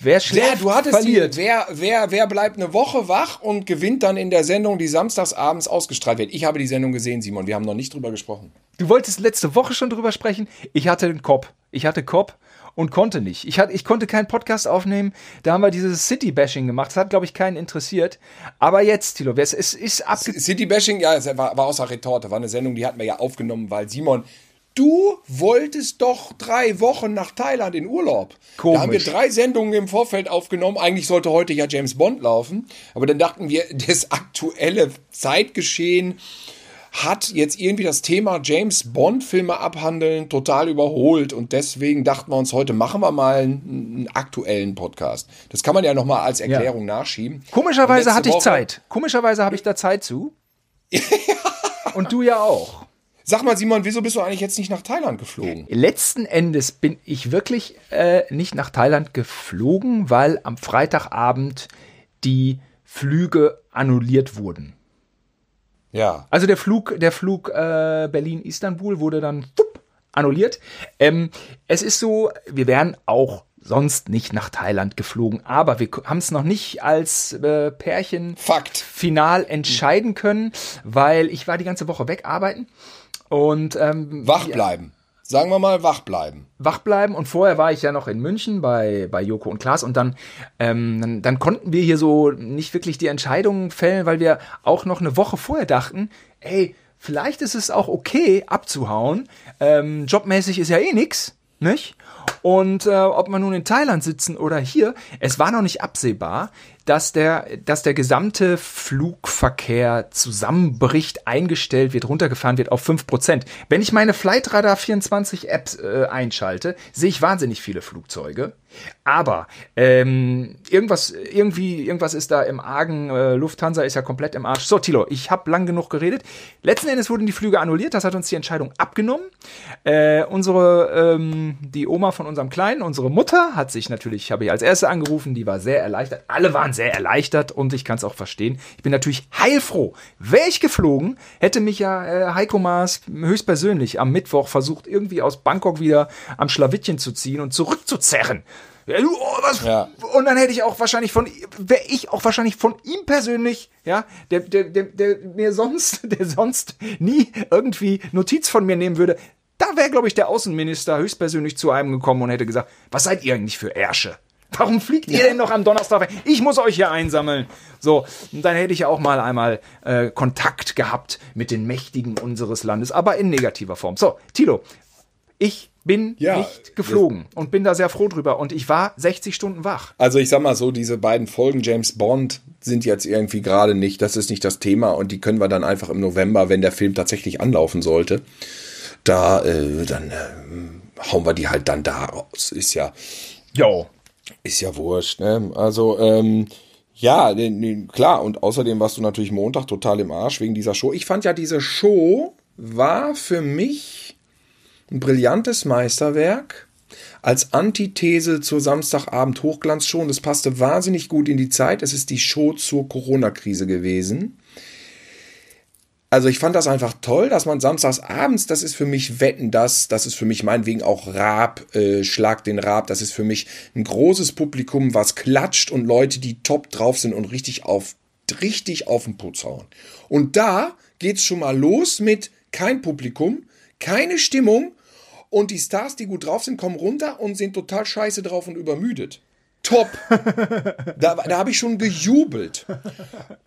Wer schläft, ja, du verliert. Die, wer, wer, wer bleibt eine Woche wach und gewinnt dann in der Sendung, die samstags abends ausgestrahlt wird? Ich habe die Sendung gesehen, Simon. Wir haben noch nicht drüber gesprochen. Du wolltest letzte Woche schon drüber sprechen. Ich hatte einen Kopf. Ich hatte Kopf. Und konnte nicht. Ich, hatte, ich konnte keinen Podcast aufnehmen. Da haben wir dieses City-Bashing gemacht. Das hat, glaube ich, keinen interessiert. Aber jetzt, Tilo, es ist, ist abge... City-Bashing, ja, es war, war außer Retorte. War eine Sendung, die hatten wir ja aufgenommen, weil Simon, du wolltest doch drei Wochen nach Thailand in Urlaub. Komisch. Da haben wir drei Sendungen im Vorfeld aufgenommen. Eigentlich sollte heute ja James Bond laufen. Aber dann dachten wir, das aktuelle Zeitgeschehen hat jetzt irgendwie das Thema James-Bond-Filme abhandeln total überholt. Und deswegen dachten wir uns, heute machen wir mal einen, einen aktuellen Podcast. Das kann man ja nochmal als Erklärung ja. nachschieben. Komischerweise hatte ich Woche Zeit. Komischerweise habe ich da Zeit zu. Und du ja auch. Sag mal, Simon, wieso bist du eigentlich jetzt nicht nach Thailand geflogen? Letzten Endes bin ich wirklich äh, nicht nach Thailand geflogen, weil am Freitagabend die Flüge annulliert wurden. Ja. Also der Flug, der Flug äh, Berlin-Istanbul wurde dann wupp, annulliert. Ähm, es ist so, wir wären auch sonst nicht nach Thailand geflogen, aber wir haben es noch nicht als äh, Pärchen Fakt. final entscheiden können, weil ich war die ganze Woche weg arbeiten und ähm, wach bleiben. Sagen wir mal, wach bleiben. Wach bleiben. Und vorher war ich ja noch in München bei, bei Joko und Klaas. Und dann, ähm, dann, dann konnten wir hier so nicht wirklich die Entscheidungen fällen, weil wir auch noch eine Woche vorher dachten, ey, vielleicht ist es auch okay, abzuhauen. Ähm, jobmäßig ist ja eh nix, nicht? Und äh, ob man nun in Thailand sitzen oder hier, es war noch nicht absehbar. dass der, dass der gesamte Flugverkehr zusammenbricht, eingestellt wird, runtergefahren wird auf fünf Prozent. Wenn ich meine Flightradar vierundzwanzig-Apps äh, einschalte, sehe ich wahnsinnig viele Flugzeuge. Aber ähm, irgendwas, irgendwie, irgendwas ist da im Argen. Äh, Lufthansa ist ja komplett im Arsch. So, Thilo, ich habe lang genug geredet. Letzten Endes wurden die Flüge annulliert. Das hat uns die Entscheidung abgenommen. Äh, unsere, ähm, die Oma von unserem Kleinen, unsere Mutter, hat sich natürlich, habe ich als Erste angerufen. Die war sehr erleichtert. Alle waren sehr erleichtert und ich kann es auch verstehen. Ich bin natürlich heilfroh. Wäre ich geflogen, hätte mich ja äh, Heiko Maas höchstpersönlich am Mittwoch versucht, irgendwie aus Bangkok wieder am Schlawittchen zu ziehen und zurückzuzerren. Ja, du, oh, was? Ja. Und dann hätte ich auch wahrscheinlich von, wäre ich auch wahrscheinlich von ihm persönlich, ja, der, der, der, der mir sonst, der sonst nie irgendwie Notiz von mir nehmen würde, da wäre, glaube ich, der Außenminister höchstpersönlich zu einem gekommen und hätte gesagt, was seid ihr eigentlich für Ärsche? Warum fliegt ihr denn noch am Donnerstag weg? Ich muss euch hier einsammeln. So, und dann hätte ich auch mal einmal äh, Kontakt gehabt mit den Mächtigen unseres Landes, aber in negativer Form. So, Thilo, ich bin ja, nicht geflogen und bin da sehr froh drüber. Und ich war sechzig Stunden wach. Also ich sag mal so, diese beiden Folgen James Bond sind jetzt irgendwie gerade nicht, das ist nicht das Thema. Und die können wir dann einfach im November, wenn der Film tatsächlich anlaufen sollte, da, äh, dann äh, hauen wir die halt dann da raus. Ist ja, jo. Ist ja wurscht, ne? Also, ähm, ja, klar. Und außerdem warst du natürlich Montag total im Arsch wegen dieser Show. Ich fand ja, diese Show war für mich ein brillantes Meisterwerk als Antithese zur Samstagabend-Hochglanzshow. Und das passte wahnsinnig gut in die Zeit. Es ist die Show zur Corona-Krise gewesen. Also ich fand das einfach toll, dass man samstags abends, das ist für mich Wetten, das, das ist für mich meinetwegen auch Raab, äh, Schlag den Raab, das ist für mich ein großes Publikum, was klatscht und Leute, die top drauf sind und richtig auf, richtig auf den Putz hauen. Und da geht's schon mal los mit kein Publikum, keine Stimmung und die Stars, die gut drauf sind, kommen runter und sind total scheiße drauf und übermüdet. Top! Da, da habe ich schon gejubelt.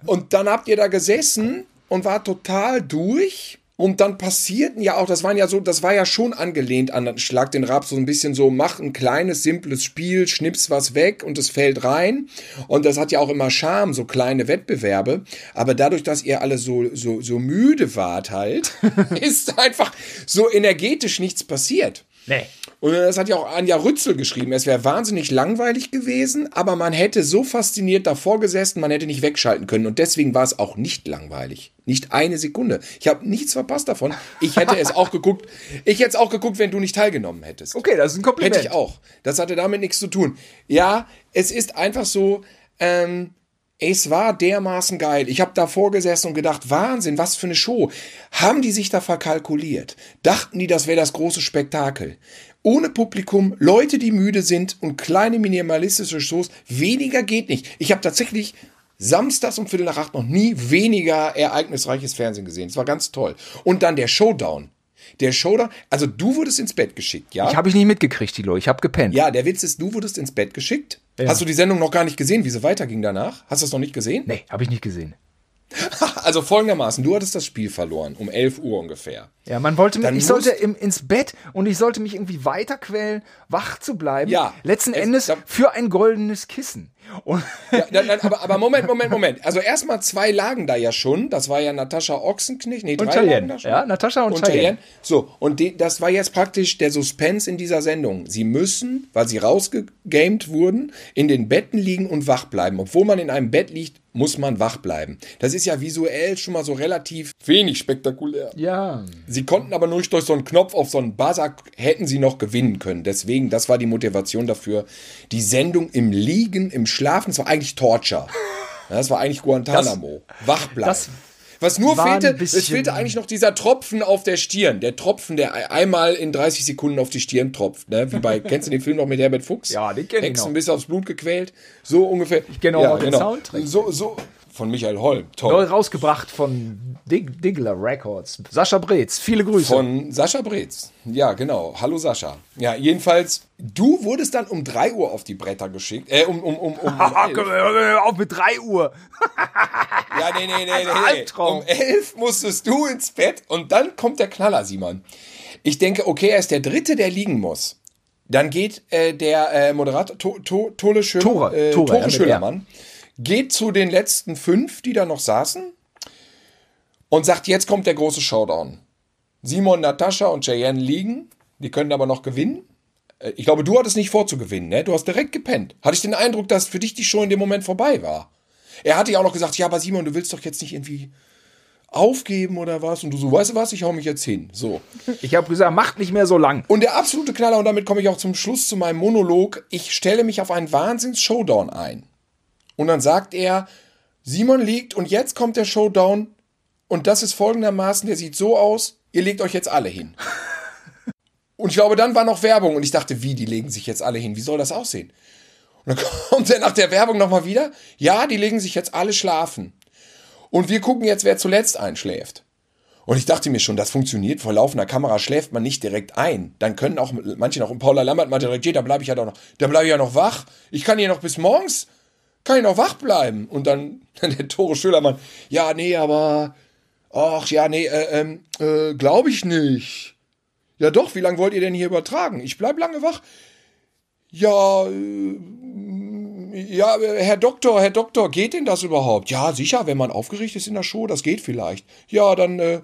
Und dann habt ihr da gesessen und war total durch. Und dann passierten ja auch, das waren ja so, das war ja schon angelehnt an den Schlag den Raab, so ein bisschen so, mach ein kleines, simples Spiel, schnippst was weg und es fällt rein. Und das hat ja auch immer Charme, so kleine Wettbewerbe. Aber dadurch, dass ihr alle so, so, so müde wart halt, ist einfach so energetisch nichts passiert. Nee. Und das hat ja auch Anja Rützel geschrieben. Es wäre wahnsinnig langweilig gewesen, aber man hätte so fasziniert davor gesessen, man hätte nicht wegschalten können. Und deswegen war es auch nicht langweilig. Nicht eine Sekunde. Ich habe nichts verpasst davon. Ich hätte es auch geguckt. Ich hätte es auch geguckt, wenn du nicht teilgenommen hättest. Okay, das ist ein Kompliment. Hätte ich auch. Das hatte damit nichts zu tun. Ja, es ist einfach so, ähm, es war dermaßen geil. Ich habe davor gesessen und gedacht, Wahnsinn, was für eine Show. Haben die sich da verkalkuliert? Dachten die, das wäre das große Spektakel? Ohne Publikum, Leute, die müde sind und kleine minimalistische Shows. Weniger geht nicht. Ich habe tatsächlich samstags um Viertel nach acht noch nie weniger ereignisreiches Fernsehen gesehen. Es war ganz toll. Und dann der Showdown. Der Showdown, also du wurdest ins Bett geschickt, ja? Ich habe ich nicht mitgekriegt, Thilo. Ich habe gepennt. Ja, der Witz ist, du wurdest ins Bett geschickt. Ja. Hast du die Sendung noch gar nicht gesehen, wie sie weiterging danach? Hast du das noch nicht gesehen? Nee, habe ich nicht gesehen. Also folgendermaßen, du hattest das Spiel verloren, um elf Uhr ungefähr. Ja, man wollte mich, ich sollte im, ins Bett und ich sollte mich irgendwie weiterquellen, wach zu bleiben. Ja. Letzten es, Endes da, für ein goldenes Kissen. Und ja, dann, dann, aber, aber Moment, Moment, Moment. Also erstmal zwei lagen da ja schon. Das war ja Natascha Ochsenknecht. Nee, drei lagen da schon. Ja, Natascha und, und Thalien. So, und die, das war jetzt praktisch der Suspense in dieser Sendung. Sie müssen, weil sie rausgegamed wurden, in den Betten liegen und wach bleiben. Obwohl man in einem Bett liegt, muss man wach bleiben. Das ist ja visuell schon mal so relativ wenig spektakulär. Ja. Sie konnten aber nur durch so einen Knopf auf so einen Buzzer hätten sie noch gewinnen können. Deswegen, das war die Motivation dafür. Die Sendung im Liegen, im Schlafen, das war eigentlich Torture. Das war eigentlich Guantanamo. Das, wach bleiben. Was nur fehlte, es fehlte eigentlich noch dieser Tropfen auf der Stirn. Der Tropfen, der einmal in dreißig Sekunden auf die Stirn tropft. Ne? Wie bei, kennst du den Film noch mit Herbert Fuchs? Ja, den kenn ich noch. Ein bisschen aufs Blut gequält. So ungefähr. Ich kenne auch ja, noch den genau. Soundtrack. So, so. Von Michael Holm. Toll. Neu rausgebracht von Dig- Diggler Records. Sascha Breitz. Viele Grüße. Von Sascha Breitz. Ja, genau. Hallo Sascha. Ja, jedenfalls, du wurdest dann um drei Uhr auf die Bretter geschickt. Äh, um, um, um, um. Auf mit drei Uhr. Ja, nee, nee, nee, also nee. Albtraum. Um elf musstest du ins Bett und dann kommt der Knaller, Simon. Ich denke, okay, er ist der Dritte, der liegen muss. Dann geht äh, der äh, Moderator, to, to, Tore Schülermann. geht zu den letzten fünf, die da noch saßen, und sagt, jetzt kommt der große Showdown. Simon, Natascha und Cheyenne liegen, die können aber noch gewinnen. Ich glaube, du hattest nicht vor zu gewinnen, ne? Du hast direkt gepennt. Hatte ich den Eindruck, dass für dich die Show in dem Moment vorbei war. Er hatte ja auch noch gesagt, ja, aber Simon, du willst doch jetzt nicht irgendwie aufgeben oder was? Und du so, weißt du was, ich hau mich jetzt hin. So. Ich habe gesagt, macht nicht mehr so lang. Und der absolute Knaller, und damit komme ich auch zum Schluss zu meinem Monolog, ich stelle mich auf einen Wahnsinns-Showdown ein. Und dann sagt er, Simon liegt und jetzt kommt der Showdown und das ist folgendermaßen, der sieht so aus, ihr legt euch jetzt alle hin. Und ich glaube, dann war noch Werbung und ich dachte, wie, die legen sich jetzt alle hin, wie soll das aussehen? Und dann kommt er nach der Werbung nochmal wieder, ja, die legen sich jetzt alle schlafen. Und wir gucken jetzt, wer zuletzt einschläft. Und ich dachte mir schon, das funktioniert. Vor laufender Kamera schläft man nicht direkt ein. Dann können auch manche noch, und Paula Lambert meinte direkt, da bleibe ich ja doch noch, da bleibe ich ja noch wach. Ich kann hier noch bis morgens, kann ich noch wach bleiben. Und dann der Tore Schülermann, ja, nee, aber, ach, ja, nee, äh, äh, glaube ich nicht. Ja doch, wie lange wollt ihr denn hier übertragen? Ich bleib lange wach. Ja, äh, Ja, Herr Doktor, Herr Doktor, geht denn das überhaupt? Ja, sicher, wenn man aufgeregt ist in der Show, das geht vielleicht. Ja, dann, äh,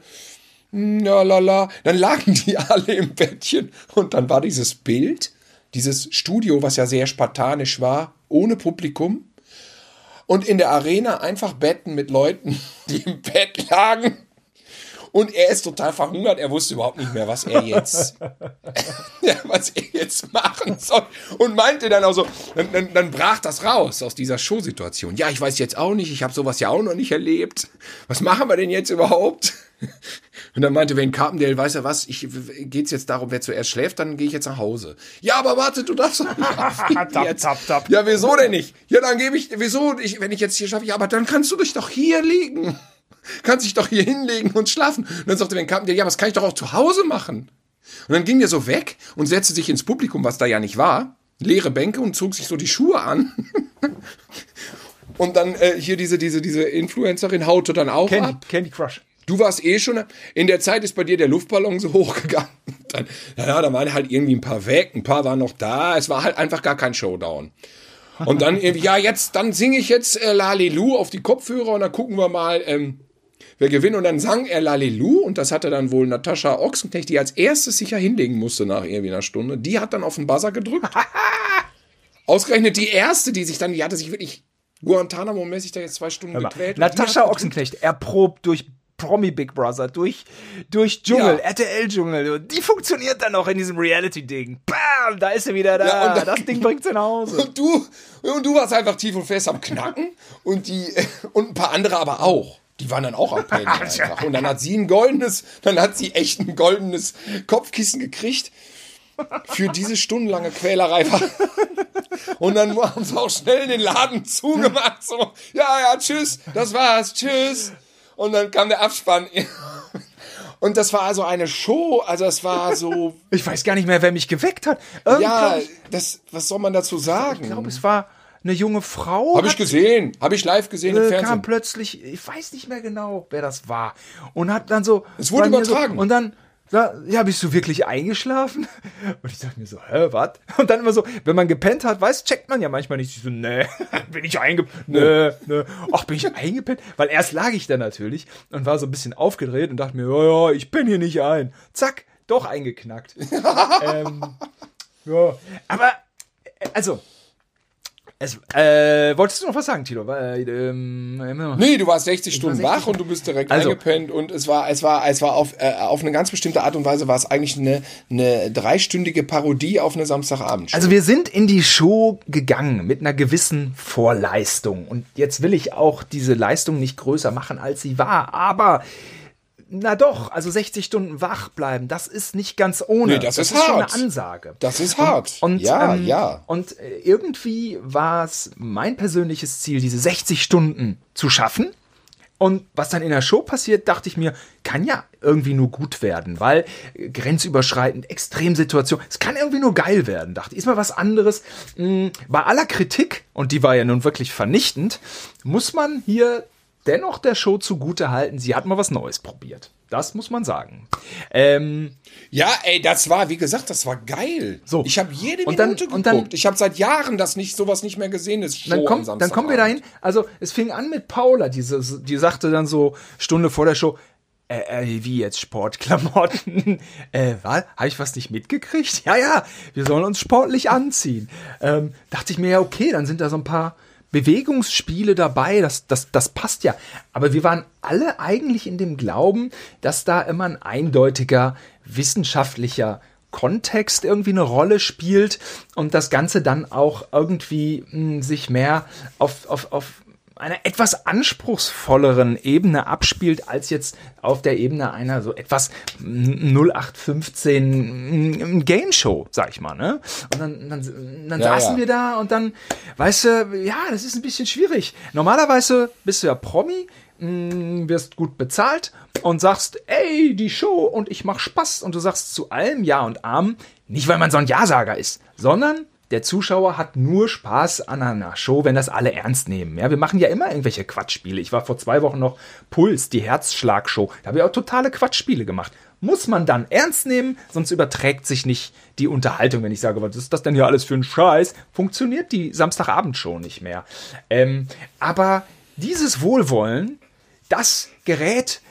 ja, la, la. Dann lagen die alle im Bettchen und dann war dieses Bild, dieses Studio, was ja sehr spartanisch war, ohne Publikum und in der Arena einfach Betten mit Leuten, die im Bett lagen. Und er ist total verhungert, er wusste überhaupt nicht mehr, was er jetzt, ja, was er jetzt machen soll. Und meinte dann auch so, dann, dann, dann brach das raus aus dieser Showsituation. Ja, ich weiß jetzt auch nicht, ich habe sowas ja auch noch nicht erlebt. Was machen wir denn jetzt überhaupt? Und dann meinte Wayne Carpendale, weiß ja was, ich, geht's jetzt darum, wer zuerst schläft, dann gehe ich jetzt nach Hause. Ja, aber warte, du darfst doch nicht jetzt. Tap, tap, tap. Ja, wieso denn nicht? Ja, dann gebe ich, wieso, ich, wenn ich jetzt hier schaffe, ja, aber dann kannst du dich doch hier liegen. Kannst dich doch hier hinlegen und schlafen. Und dann sagte Wayne Carpendale, ja, was kann ich doch auch zu Hause machen? Und dann ging der so weg und setzte sich ins Publikum, was da ja nicht war, leere Bänke und zog sich so die Schuhe an. Und dann äh, hier diese, diese, diese Influencerin haute dann auch Candy, ab. Candy Crush. Du warst eh schon, in der Zeit ist bei dir der Luftballon so hochgegangen. Dann, ja, da waren halt irgendwie ein paar weg, ein paar waren noch da. Es war halt einfach gar kein Showdown. Und dann irgendwie, ja, jetzt, dann singe ich jetzt äh, Lalelu auf die Kopfhörer und dann gucken wir mal, ähm, wer gewinnt. Und dann sang er Lalelu und das hatte dann wohl Natascha Ochsenknecht, die als erstes sich ja hinlegen musste nach irgendwie einer Stunde. Die hat dann auf den Buzzer gedrückt. Ausgerechnet die erste, die sich dann, die hatte sich wirklich Guantanamo-mäßig da jetzt zwei Stunden gequält. Natascha Ochsenknecht, erprobt durch Promi Big Brother, durch, durch Dschungel, ja. R T L-Dschungel. Die funktioniert dann auch in diesem Reality-Ding. Bam, da ist sie wieder da. Ja, und dann, das Ding bringt sie nach Hause. Und du, und du warst einfach tief und fest am Knacken. und, die, und ein paar andere aber auch. Die waren dann auch am Pennen einfach. Und dann hat sie ein goldenes, dann hat sie echt ein goldenes Kopfkissen gekriegt. Für diese stundenlange Quälerei war. Und dann haben sie auch schnell den Laden zugemacht. So, ja, ja, tschüss, das war's, tschüss. Und dann kam der Abspann. Und das war also eine Show, also es war so... Ich weiß gar nicht mehr, wer mich geweckt hat. Irgend ja, ich, das, was soll man dazu sagen? Ich glaube, es war eine junge Frau. Habe ich gesehen, habe ich live gesehen äh, im Fernsehen. Kam plötzlich, ich weiß nicht mehr genau, wer das war. Und hat dann so... Es wurde übertragen. So, und dann... Ja, bist du wirklich eingeschlafen? Und ich dachte mir so, hä, was? Und dann immer so, wenn man gepennt hat, weißt, checkt man ja manchmal nicht. Ich so, nee, bin ich eingepennt? Nee, nee. Ach, bin ich eingepennt? Weil erst lag ich da natürlich und war so ein bisschen aufgedreht und dachte mir, ja, ja, ich penne hier nicht ein. Zack, doch eingeknackt. ähm, ja. Aber, also... Es, äh, wolltest du noch was sagen, Tilo? Weil, ähm, nee, du warst sechzig Stunden war sechzig wach und du bist direkt also eingepennt und es war, es war, es war auf, äh, auf eine ganz bestimmte Art und Weise war es eigentlich eine, eine dreistündige Parodie auf eine Samstagabendshow. Also wir sind in die Show gegangen mit einer gewissen Vorleistung und jetzt will ich auch diese Leistung nicht größer machen, als sie war, aber na doch, also sechzig Stunden wach bleiben, das ist nicht ganz ohne. Nee, das, das ist, ist schon eine Ansage. Das ist hart. Und, und, ja, ähm, ja. Und irgendwie war es mein persönliches Ziel, diese sechzig Stunden zu schaffen. Und was dann in der Show passiert, dachte ich mir, kann ja irgendwie nur gut werden, weil grenzüberschreitend, Extremsituation, es kann irgendwie nur geil werden, dachte ich. Ist mal was anderes. Bei aller Kritik, und die war ja nun wirklich vernichtend, muss man hier dennoch der Show zugute halten, sie hat mal was Neues probiert. Das muss man sagen. Ähm, ja, ey, das war, wie gesagt, das war geil. So. Ich habe jede und Minute dann, geguckt. Dann, ich habe seit Jahren das nicht, sowas nicht mehr gesehen. Das Show dann, kommt, dann kommen wir dahin. Also es fing an mit Paula, die, die sagte dann so Stunde vor der Show, Äh, äh, wie jetzt Sportklamotten? äh, was? Habe ich was nicht mitgekriegt? Ja, ja, wir sollen uns sportlich anziehen. Ähm, dachte ich mir, ja, okay, dann sind da so ein paar Bewegungsspiele dabei, das, das, das passt ja. Aber wir waren alle eigentlich in dem Glauben, dass da immer ein eindeutiger wissenschaftlicher Kontext irgendwie eine Rolle spielt und das Ganze dann auch irgendwie mh, sich mehr auf, auf, auf einer etwas anspruchsvolleren Ebene abspielt, als jetzt auf der Ebene einer so etwas null acht fünfzehn Game Show, sag ich mal, ne? Und dann, dann, dann ja, saßen ja. wir da und dann, weißt du, ja, das ist ein bisschen schwierig. Normalerweise bist du ja Promi, wirst gut bezahlt und sagst, ey, die Show und ich mach Spaß und du sagst zu allem Ja und Amen, nicht weil man so ein Ja-Sager ist, sondern der Zuschauer hat nur Spaß an einer Show, wenn das alle ernst nehmen. Ja, wir machen ja immer irgendwelche Quatschspiele. Ich war vor zwei Wochen noch Puls, die Herzschlagshow. Da habe ich auch totale Quatschspiele gemacht. Muss man dann ernst nehmen, sonst überträgt sich nicht die Unterhaltung. Wenn ich sage, was ist das denn hier alles für ein Scheiß, funktioniert die Samstagabendshow nicht mehr. Ähm, aber dieses Wohlwollen, das gerät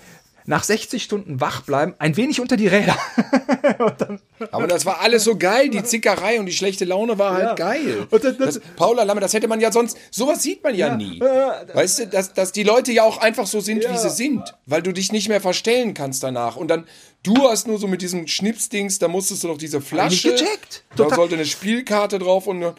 nach sechzig Stunden wach bleiben, ein wenig unter die Räder. dann, aber das war alles so geil, die Zickerei und die schlechte Laune war ja. halt geil. Und das, das, das, Paula Lambert, das hätte man ja sonst, sowas sieht man ja, ja. nie. Weißt du, dass, dass die Leute ja auch einfach so sind, ja. wie sie sind, weil du dich nicht mehr verstellen kannst danach. Und dann, du hast nur so mit diesem Schnipsdings, da musstest du noch diese Flasche. Nicht gecheckt. Da Total. sollte eine Spielkarte drauf und äh,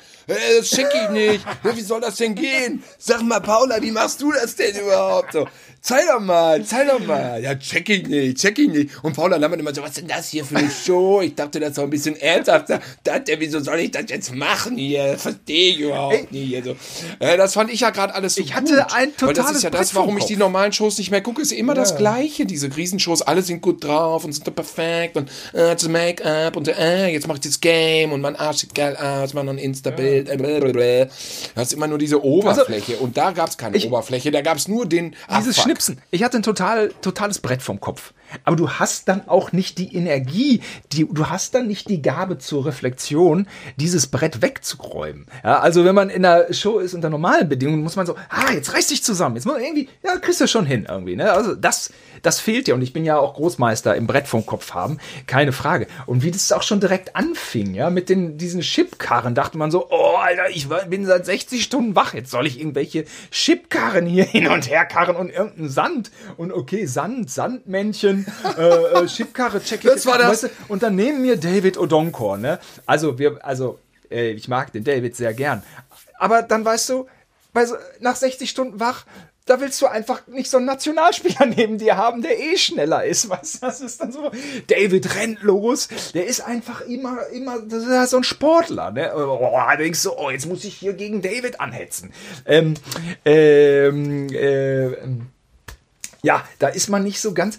das schick ich nicht. Wie soll das denn gehen? Sag mal, Paula, wie machst du das denn überhaupt? So. Zeig doch mal, zeig doch mal. Ja, check ich nicht, check ich nicht. Und Paula Lambert immer so, was ist denn das hier für eine Show? Ich dachte, das war ein bisschen ernsthafter. Dachte, wieso soll ich das jetzt machen hier? Verstehe ich überhaupt Ey. nicht. Also, äh, das fand ich ja gerade alles so Ich gut. hatte ein totales Weil das ist ja das, warum ich die normalen Shows nicht mehr gucke. Ist immer ja. das Gleiche, diese Riesenshows. Alle sind gut drauf und sind doch perfekt. Und äh, das Make-up und äh, jetzt macht das Game und mein Arsch sieht geil aus, man ein Insta-Bild. Ja. Das ist immer nur diese Oberfläche. Also, und da gab es keine ich, Oberfläche, da gab es nur den Abfuck. Ich hatte ein total, totales Brett vom Kopf. Aber du hast dann auch nicht die Energie, die, du hast dann nicht die Gabe zur Reflexion, dieses Brett wegzuräumen. Ja, also wenn man in einer Show ist unter normalen Bedingungen, muss man so, ah, jetzt reiß dich zusammen, jetzt muss man irgendwie, ja, kriegst du schon hin irgendwie. Ne? Also das, das fehlt dir und ich bin ja auch Großmeister im Brett vom Kopf haben, keine Frage. Und wie das auch schon direkt anfing, ja, mit den, diesen Chipkarren, dachte man so, oh, Alter, ich bin seit sechzig Stunden wach, jetzt soll ich irgendwelche Chipkarren hier hin und her karren und irgendeinen Sand und okay, Sand, Sandmännchen, äh, äh, Chipkarre, check ich. Das war das. Und dann nehmen wir David Odonkor, ne? Also, wir, also äh, ich mag den David sehr gern. Aber dann weißt du, bei so, nach sechzig Stunden wach, da willst du einfach nicht so einen Nationalspieler neben dir haben, der eh schneller ist. Weißt du, das ist dann so. David rennt los, der ist einfach immer, immer, das ist halt so ein Sportler, ne? Oh, da denkst du, oh, jetzt muss ich hier gegen David anhetzen. Ähm, ähm, ähm, ja, da ist man nicht so ganz.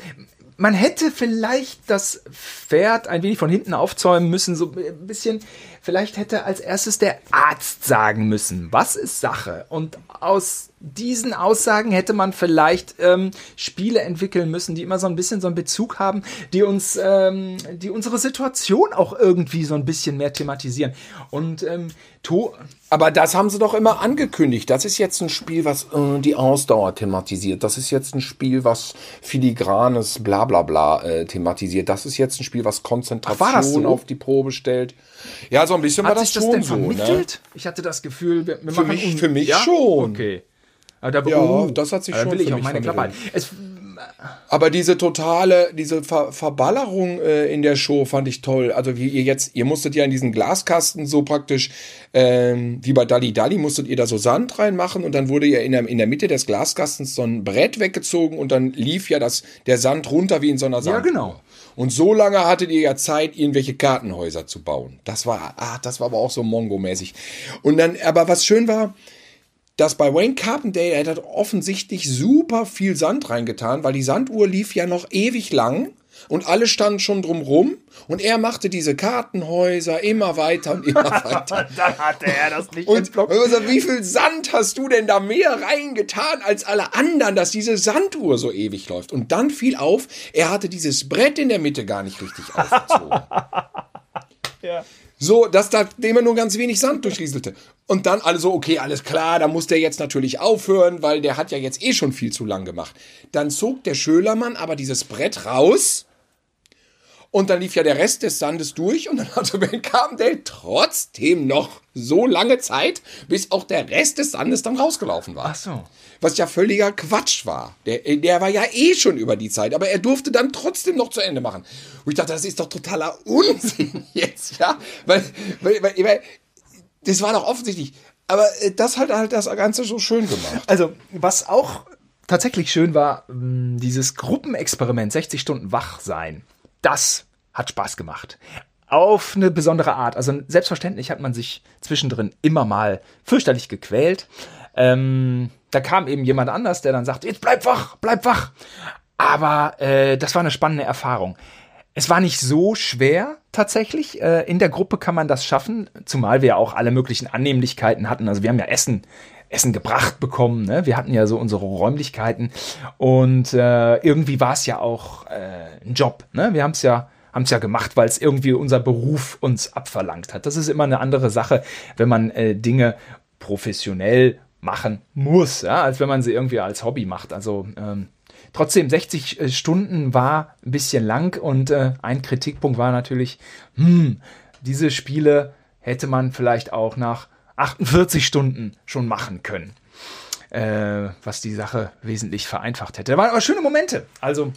Man hätte vielleicht das Pferd ein wenig von hinten aufzäumen müssen, so ein bisschen, vielleicht hätte als erstes der Arzt sagen müssen, was ist Sache? Und aus diesen Aussagen hätte man vielleicht ähm, Spiele entwickeln müssen, die immer so ein bisschen so einen Bezug haben, die uns, ähm, die unsere Situation auch irgendwie so ein bisschen mehr thematisieren. Und ähm, to- aber das haben sie doch immer angekündigt. Das ist jetzt ein Spiel, was äh, die Ausdauer thematisiert. Das ist jetzt ein Spiel, was filigranes Blablabla äh, thematisiert. Das ist jetzt ein Spiel, was Konzentration Ach, war das so? auf die Probe stellt. Ja, so ein bisschen Hat war das schon das so. Ne? Ich hatte das Gefühl, wir, wir für machen mich, un- für mich ja? schon. Okay. Da, ja, uh, das hat sich schon will ich für mich auch meine Klappe es, aber diese totale, diese Ver- Verballerung äh, in der Show fand ich toll. Also wie ihr jetzt, ihr musstet ja in diesen Glaskasten so praktisch, ähm, wie bei Dalli Dalli musstet ihr da so Sand reinmachen und dann wurde ja in der, in der Mitte des Glaskastens so ein Brett weggezogen und dann lief ja das, der Sand runter wie in so einer Sand. Ja, genau. Und so lange hattet ihr ja Zeit, irgendwelche Kartenhäuser zu bauen. Das war, ah, das war aber auch so Mongo-mäßig. Und dann, aber was schön war, dass bei Wayne Carpendale, er hat offensichtlich super viel Sand reingetan, weil die Sanduhr lief ja noch ewig lang Und alle standen schon drumrum und er machte diese Kartenhäuser immer weiter und immer weiter. Dann hatte er das nicht und entblockt. Und gesagt, wie viel Sand hast du denn da mehr reingetan als alle anderen, dass diese Sanduhr so ewig läuft? Und dann fiel auf, er hatte dieses Brett in der Mitte gar nicht richtig aufgezogen. Ja. So, dass da immer nur ganz wenig Sand durchrieselte. Und dann alle so, okay, alles klar, da muss der jetzt natürlich aufhören, weil der hat ja jetzt eh schon viel zu lang gemacht. Dann zog der Schölermann aber dieses Brett raus und dann lief ja der Rest des Sandes durch und dann hatte Wayne Carpendale trotzdem noch so lange Zeit, bis auch der Rest des Sandes dann rausgelaufen war. Ach so. Was ja völliger Quatsch war. Der, der war ja eh schon über die Zeit, aber er durfte dann trotzdem noch zu Ende machen. Und ich dachte, das ist doch totaler Unsinn jetzt, ja? Weil, weil, weil, weil das war doch offensichtlich. Aber das hat halt das Ganze so schön gemacht. Also, was auch tatsächlich schön war, dieses Gruppenexperiment, sechzig Stunden wach sein. Das hat Spaß gemacht. Auf eine besondere Art. Also selbstverständlich hat man sich zwischendrin immer mal fürchterlich gequält. Ähm, da kam eben jemand anders, der dann sagt, jetzt bleib wach, bleib wach. Aber äh, das war eine spannende Erfahrung. Es war nicht so schwer tatsächlich. Äh, in der Gruppe kann man das schaffen, zumal wir ja auch alle möglichen Annehmlichkeiten hatten. Also wir haben ja Essen Essen gebracht bekommen. Ne? Wir hatten ja so unsere Räumlichkeiten und äh, irgendwie war es ja auch äh, ein Job. Ne? Wir haben es ja, haben's ja gemacht, weil es irgendwie unser Beruf uns abverlangt hat. Das ist immer eine andere Sache, wenn man äh, Dinge professionell machen muss, ja? Als wenn man sie irgendwie als Hobby macht. Also ähm, trotzdem, sechzig Stunden war ein bisschen lang und äh, ein Kritikpunkt war natürlich, hm, diese Spiele hätte man vielleicht auch nach achtundvierzig Stunden schon machen können, äh, was die Sache wesentlich vereinfacht hätte. Da waren aber schöne Momente. Also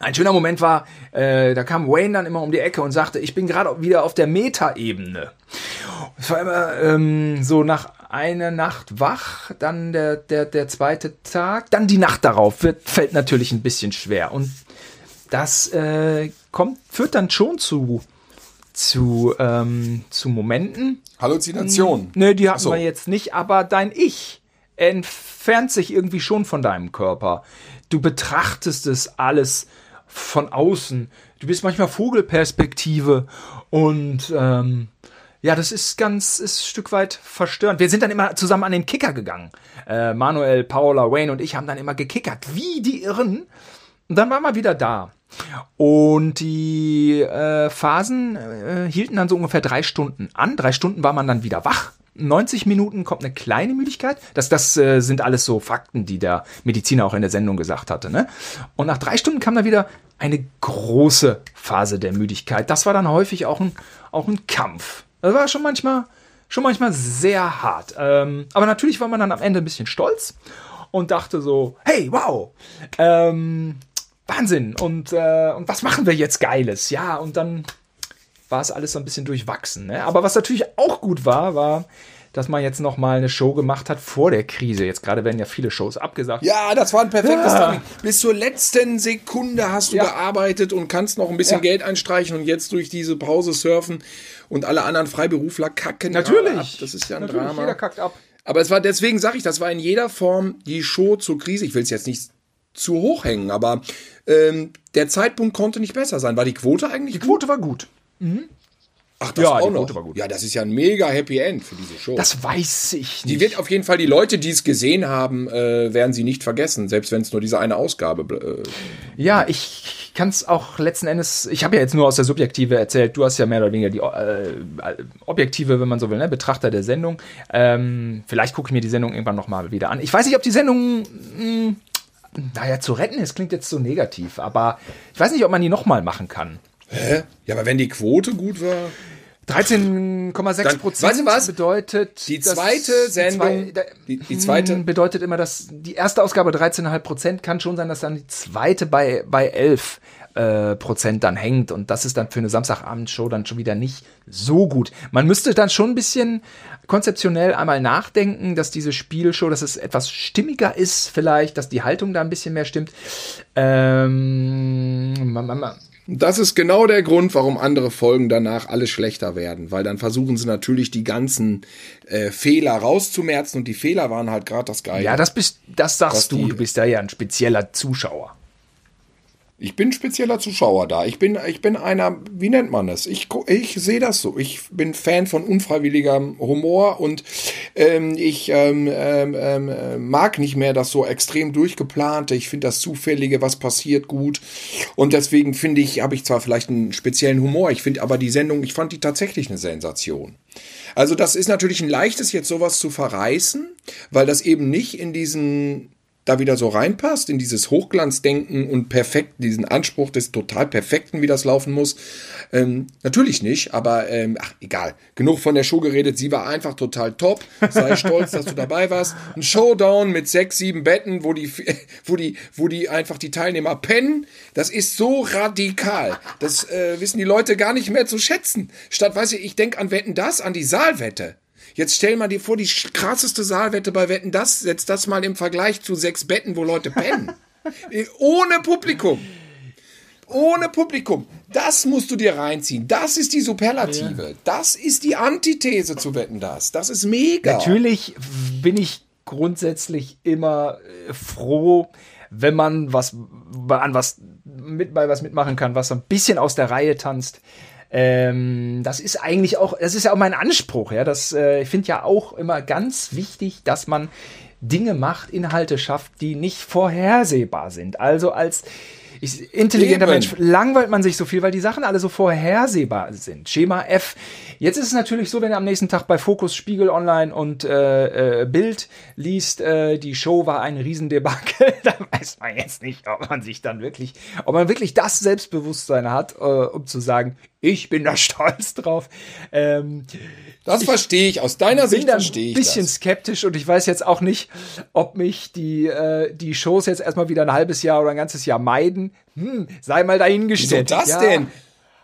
ein schöner Moment war, äh, da kam Wayne dann immer um die Ecke und sagte, ich bin gerade wieder auf der Meta-Ebene. Es war immer ähm, so nach einer Nacht wach, dann der, der, der zweite Tag, dann die Nacht darauf. Wird, fällt natürlich ein bisschen schwer. Und das äh, kommt, führt dann schon zu... Zu, ähm, zu Momenten. Halluzinationen. Nö, die hatten so. Wir jetzt nicht, aber dein Ich entfernt sich irgendwie schon von deinem Körper. Du betrachtest es alles von außen. Du bist manchmal Vogelperspektive und ähm, ja, das ist ganz, ist ein Stück weit verstörend. Wir sind dann immer zusammen an den Kicker gegangen. Äh, Manuel, Paula, Wayne und ich haben dann immer gekickert, wie die Irren. Und dann waren wir wieder da. Und die äh, Phasen äh, hielten dann so ungefähr drei Stunden an. Drei Stunden war man dann wieder wach. neunzig Minuten kommt eine kleine Müdigkeit. Das, das äh, sind alles so Fakten, die der Mediziner auch in der Sendung gesagt hatte. Ne? Und nach drei Stunden kam dann wieder eine große Phase der Müdigkeit. Das war dann häufig auch ein, auch ein Kampf. Das war schon manchmal, schon manchmal sehr hart. Ähm, aber natürlich war man dann am Ende ein bisschen stolz und dachte so, hey, wow, ähm... Wahnsinn! Und, äh, und was machen wir jetzt Geiles? Ja, und dann war es alles so ein bisschen durchwachsen. Ne? Aber was natürlich auch gut war, war, dass man jetzt nochmal eine Show gemacht hat vor der Krise. Jetzt gerade werden ja viele Shows abgesagt. Ja, das war ein perfektes ja. Timing. Bis zur letzten Sekunde hast du ja. gearbeitet und kannst noch ein bisschen ja. Geld einstreichen und jetzt durch diese Pause surfen und alle anderen Freiberufler kacken natürlich. Ab. Das ist ja ein natürlich, Drama. Jeder kackt ab. Aber es war, deswegen sage ich, das war in jeder Form die Show zur Krise. Ich will es jetzt nicht zu hoch hängen, aber ähm, der Zeitpunkt konnte nicht besser sein. War die Quote eigentlich? Die Quote gut? war gut. Mhm. Ach, das ja, auch die noch. Quote war gut. Ja, das ist ja ein mega Happy End für diese Show. Das weiß ich nicht. Die wird auf jeden Fall, die Leute, die es gesehen haben, äh, werden sie nicht vergessen, selbst wenn es nur diese eine Ausgabe äh, ja, ich kann es auch letzten Endes, ich habe ja jetzt nur aus der Subjektive erzählt, du hast ja mehr oder weniger die äh, Objektive, wenn man so will, ne? Betrachter der Sendung. Ähm, vielleicht gucke ich mir die Sendung irgendwann nochmal wieder an. Ich weiß nicht, ob die Sendung... Mh, Naja, zu retten ist, klingt jetzt so negativ, aber ich weiß nicht, ob man die nochmal machen kann. Hä? Ja, aber wenn die Quote gut war... dreizehn Komma sechs Prozent dann, was? bedeutet... Die zweite Sendung... Die, zwei, die, die zweite... Bedeutet immer, dass die erste Ausgabe dreizehn Komma fünf Prozent kann schon sein, dass dann die zweite bei, bei elf äh, Prozent dann hängt und das ist dann für eine Samstagabendshow dann schon wieder nicht so gut. Man müsste dann schon ein bisschen konzeptionell einmal nachdenken, dass diese Spielshow, dass es etwas stimmiger ist vielleicht, dass die Haltung da ein bisschen mehr stimmt. Ähm... Man, man, man. Das ist genau der Grund, warum andere Folgen danach alle schlechter werden, weil dann versuchen sie natürlich die ganzen äh, Fehler rauszumerzen und die Fehler waren halt gerade das Geile. Ja, das bist, das sagst du, du bist da ja ein spezieller Zuschauer. Ich bin spezieller Zuschauer da. Ich bin, ich bin einer, wie nennt man das? Ich, ich sehe das so. Ich bin Fan von unfreiwilligem Humor und ähm, ich ähm, ähm, mag nicht mehr das so extrem durchgeplante. Ich finde das Zufällige, was passiert, gut. Und deswegen finde ich, habe ich zwar vielleicht einen speziellen Humor, ich finde aber die Sendung, ich fand die tatsächlich eine Sensation. Also das ist natürlich ein leichtes, jetzt sowas zu verreißen, weil das eben nicht in diesen... da wieder so reinpasst, in dieses Hochglanzdenken und perfekt, diesen Anspruch des total Perfekten, wie das laufen muss. Ähm, natürlich nicht, aber ähm, ach, egal. Genug von der Show geredet, sie war einfach total top. Sei stolz, dass du dabei warst. Ein Showdown mit sechs, sieben Betten, wo die, wo die, wo die einfach die Teilnehmer pennen. Das ist so radikal. Das äh, wissen die Leute gar nicht mehr zu schätzen. Statt, weißt du, ich denke an Wetten, das, an die Saalwette. Jetzt stell mal dir vor, die krasseste Saalwette bei Wetten, das, setzt das mal im Vergleich zu sechs Betten, wo Leute pennen. Ohne Publikum. Ohne Publikum. Das musst du dir reinziehen. Das ist die Superlative. Ja. Das ist die Antithese zu Wetten, das. Das ist mega. Natürlich bin ich grundsätzlich immer froh, wenn man was, an was, mit, bei was mitmachen kann, was so ein bisschen aus der Reihe tanzt. Ähm, das ist eigentlich auch, das ist ja auch mein Anspruch, ja. Das, äh, ich finde ja auch immer ganz wichtig, dass man Dinge macht, Inhalte schafft, die nicht vorhersehbar sind. Also als ich, intelligenter Eben. Mensch langweilt man sich so viel, weil die Sachen alle so vorhersehbar sind. Schema F. Jetzt ist es natürlich so, wenn du am nächsten Tag bei Focus, Spiegel Online und äh, äh, Bild liest, äh, die Show war ein Riesendebakel, da weiß man jetzt nicht, ob man sich dann wirklich, ob man wirklich das Selbstbewusstsein hat, äh, um zu sagen, ich bin da stolz drauf. Ähm, das verstehe ich, aus deiner Sicht verstehe ich das. Ich bin ein bisschen skeptisch und ich weiß jetzt auch nicht, ob mich die, äh, die Shows jetzt erstmal wieder ein halbes Jahr oder ein ganzes Jahr meiden. Hm, sei mal dahingestellt. Wieso das ja. denn?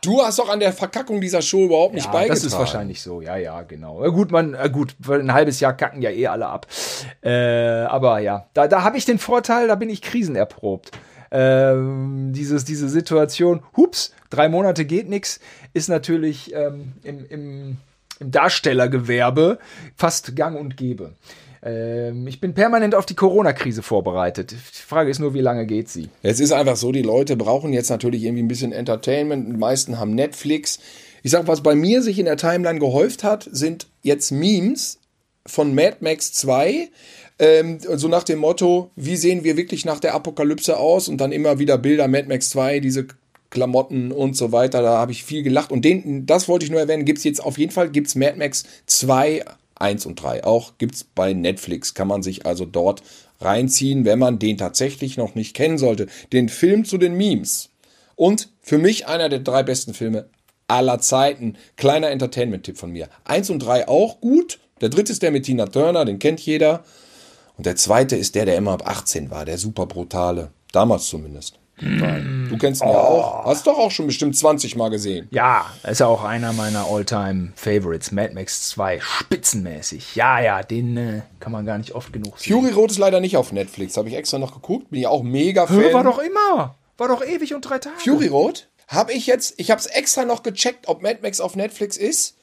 Du hast doch an der Verkackung dieser Show überhaupt nicht ja, beigetragen. Das ist wahrscheinlich so, ja, ja, genau. Gut, man, gut, ein halbes Jahr kacken ja eh alle ab. Äh, aber ja, da, da habe ich den Vorteil, da bin ich krisenerprobt. Ähm, dieses, diese Situation, hups, drei Monate geht nichts, ist natürlich ähm, im, im, im Darstellergewerbe fast gang und gäbe. Ähm, ich bin permanent auf die Corona-Krise vorbereitet. Die Frage ist nur, wie lange geht sie? Es ist einfach so, die Leute brauchen jetzt natürlich irgendwie ein bisschen Entertainment. Die meisten haben Netflix. Ich sag, was bei mir sich in der Timeline gehäuft hat, sind jetzt Memes von Mad Max zwei, Ähm, so nach dem Motto, wie sehen wir wirklich nach der Apokalypse aus? Und dann immer wieder Bilder, Mad Max zwei, diese Klamotten und so weiter. Da habe ich viel gelacht. Und den, das wollte ich nur erwähnen, gibt es jetzt auf jeden Fall, gibt es Mad Max zwei, eins und drei. Auch gibt es bei Netflix, kann man sich also dort reinziehen, wenn man den tatsächlich noch nicht kennen sollte. Den Film zu den Memes. Und für mich einer der drei besten Filme aller Zeiten. Kleiner Entertainment-Tipp von mir. Eins und drei auch gut. Der dritte ist der mit Tina Turner, den kennt jeder. Und der zweite ist der, der immer ab achtzehn war, der super brutale. Damals zumindest. Mm. Du kennst ihn oh. ja auch. Hast doch auch schon bestimmt zwanzig Mal gesehen. Ja, ist ja auch einer meiner All-Time-Favorites. Mad Max zwei, spitzenmäßig. Ja, ja, den äh, kann man gar nicht oft genug sehen. Fury Road ist leider nicht auf Netflix. Habe ich extra noch geguckt. Bin ja auch mega Fan. Hör, war doch immer. War doch ewig und drei Tage. Fury Road? Habe ich jetzt, ich habe es extra noch gecheckt, ob Mad Max auf Netflix ist.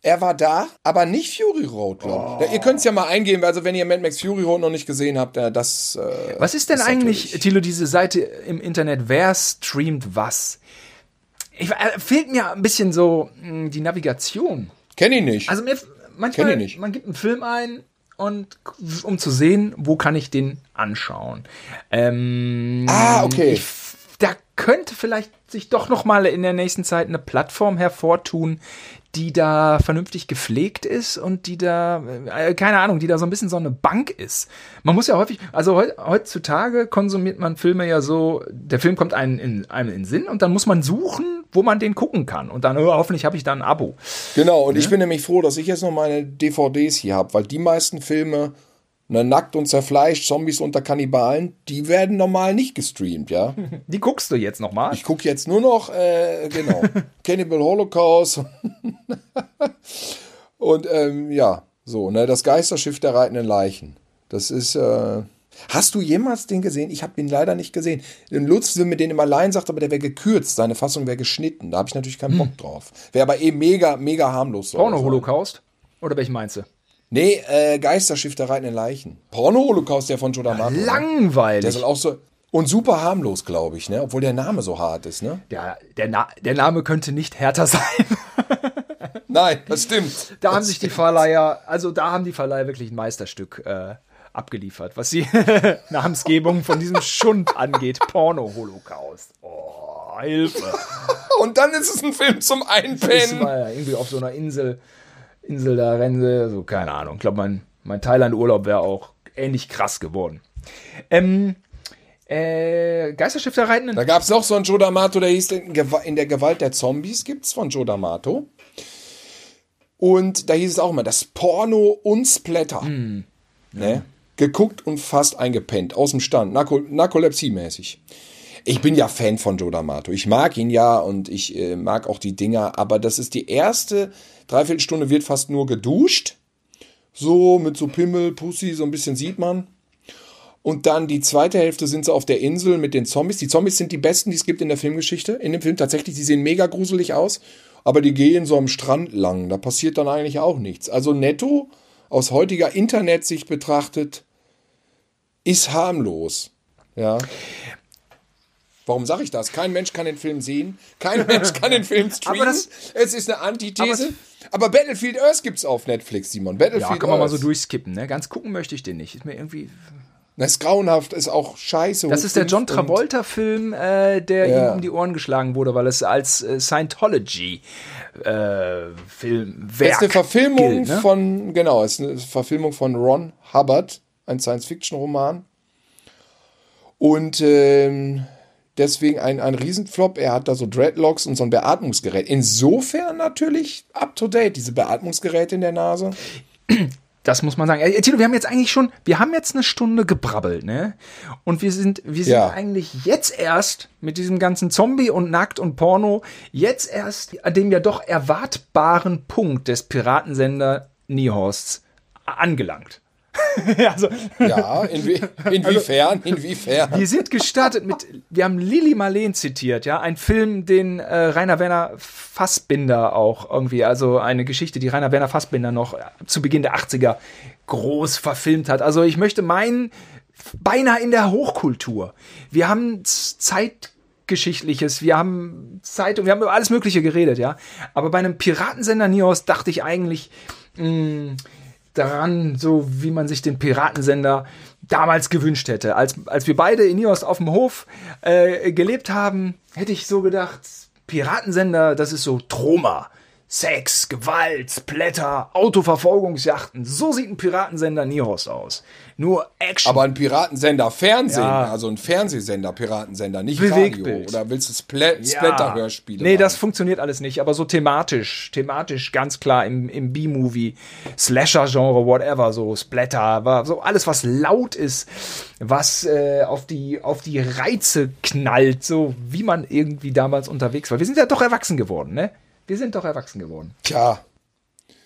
Er war da, aber nicht Fury Road, glaube ich. Oh. Ihr könnt es ja mal eingeben, also wenn ihr Mad Max Fury Road noch nicht gesehen habt, das... Äh, was ist denn ist eigentlich, Thilo, diese Seite im Internet, wer streamt was? Ich, äh, fehlt mir ein bisschen so mh, die Navigation. Kenn ich nicht. Also mir, manchmal, ich nicht. Man gibt einen Film ein, und um zu sehen, wo kann ich den anschauen. Ähm, ah, okay. Ich, da könnte vielleicht sich doch noch mal in der nächsten Zeit eine Plattform hervortun, die da vernünftig gepflegt ist und die da, äh, keine Ahnung, die da so ein bisschen so eine Bank ist. Man muss ja häufig, also he- heutzutage konsumiert man Filme ja so, der Film kommt einem in, einem in den Sinn und dann muss man suchen, wo man den gucken kann. Und dann, oh, hoffentlich habe ich da ein Abo. Genau, und ja? ich bin nämlich froh, dass ich jetzt noch meine D V Ds hier habe, weil die meisten Filme, ne, nackt und zerfleischt, Zombies unter Kannibalen, die werden normal nicht gestreamt, ja. Die guckst du jetzt nochmal? Ich gucke jetzt nur noch, äh, genau, Cannibal Holocaust und ähm, ja, so, ne, das Geisterschiff der reitenden Leichen. Das ist, äh, hast du jemals den gesehen? Ich habe den leider nicht gesehen. Lutz will mir den immer leihen, sagt aber, der wäre gekürzt, seine Fassung wäre geschnitten, da habe ich natürlich keinen hm. Bock drauf. Wäre aber eh mega, mega harmlos. Porno Holocaust? Oder welchen meinst du? Nee, äh, Geisterschiff der reitenden Leichen. Porno Holocaust, der von Jordan Martin. Langweilig. Der soll auch so, Und super harmlos, glaube ich, ne? Obwohl der Name so hart ist, ne? Ja, der, Na- der Name könnte nicht härter sein. Nein, das stimmt. Da das haben sich stimmt. die Verleiher, also da haben die Verleiher wirklich ein Meisterstück äh, abgeliefert, was die Namensgebung von diesem Schund angeht. Porno Holocaust. Oh, Hilfe. Und dann ist es ein Film zum Einpennen. Mal irgendwie auf so einer Insel, Insel da Rense, so keine Ahnung. Ich glaube, mein, mein Thailand-Urlaub wäre auch ähnlich krass geworden. Ähm, Äh, Geisterstifter reiten. Da gab es noch so einen Joe D'Amato, der hieß In der Gewalt der Zombies, gibt's von Joe D'Amato. Und da hieß es auch immer, das Porno und Splatter. Mm. Ne? Ja. Geguckt und fast eingepennt, aus dem Stand, Narko- Narkolepsie-mäßig. Ich bin ja Fan von Joe D'Amato. Ich mag ihn ja und ich äh, mag auch die Dinger, aber das ist die erste Dreiviertelstunde, wird fast nur geduscht. So mit so Pimmel, Pussy, so ein bisschen sieht man. Und dann die zweite Hälfte sind sie auf der Insel mit den Zombies. Die Zombies sind die besten, die es gibt in der Filmgeschichte. In dem Film tatsächlich, die sehen mega gruselig aus. Aber die gehen so am Strand lang. Da passiert dann eigentlich auch nichts. Also netto, aus heutiger Internetsicht betrachtet, ist harmlos. Ja. Warum sage ich das? Kein Mensch kann den Film sehen. Kein Mensch kann den Film streamen. Aber das, es ist eine Antithese. Aber, aber Battlefield Earth gibt's auf Netflix, Simon. Battlefield Ja, kann man Earth. mal so durchskippen. Ne? Ganz gucken möchte ich den nicht. Ist mir irgendwie... Das ist grauenhaft, ist auch scheiße. Das ist der John Travolta-Film, äh, der ja. ihm um die Ohren geschlagen wurde, weil es als äh, Scientology-Film äh, wäre. Das ist eine Verfilmung gilt, ne? von, genau, ist eine Verfilmung von Ron Hubbard, ein Science-Fiction-Roman. Und ähm, deswegen ein, ein Riesenflop. Er hat da so Dreadlocks und so ein Beatmungsgerät. Insofern natürlich up-to-date, diese Beatmungsgeräte in der Nase. Das muss man sagen. Tilo, wir haben jetzt eigentlich schon, wir haben jetzt eine Stunde gebrabbelt, ne? Und wir sind, wir sind ja. eigentlich jetzt erst mit diesem ganzen Zombie und Nackt und Porno, jetzt erst an dem ja doch erwartbaren Punkt des Piratensender Niehorsts angelangt. also, ja, inwie, inwiefern, also, inwiefern? Wir sind gestartet mit, wir haben Lili Marleen zitiert, ja, ein Film, den äh, Rainer Werner Fassbinder auch irgendwie, also eine Geschichte, die Rainer Werner Fassbinder noch zu Beginn der achtziger groß verfilmt hat. Also ich möchte meinen, beinahe in der Hochkultur. Wir haben Zeitgeschichtliches, wir haben Zeitung, wir haben über alles Mögliche geredet, ja. Aber bei einem Piratensender Niehorst dachte ich eigentlich, mh, daran, so wie man sich den Piratensender damals gewünscht hätte. Als, als wir beide in Niehorst auf dem Hof äh, gelebt haben, hätte ich so gedacht, Piratensender, das ist so Troma, Sex, Gewalt, Splatter, Autoverfolgungsjachten. So sieht ein Piratensender Niehorst aus. Nur Action. Aber ein Piratensender Fernsehen, ja. also ein Fernsehsender Piratensender, nicht Bewegbild. Radio. Oder willst du Spl- Splatter-Hörspiele? Ja. Nee, machen? Das funktioniert alles nicht, aber so thematisch, thematisch ganz klar im, im B-Movie, Slasher-Genre, whatever, so Splatter, so alles, was laut ist, was äh, auf die, auf die Reize knallt, so wie man irgendwie damals unterwegs war. Wir sind ja doch erwachsen geworden, ne? Wir sind doch erwachsen geworden. Tja.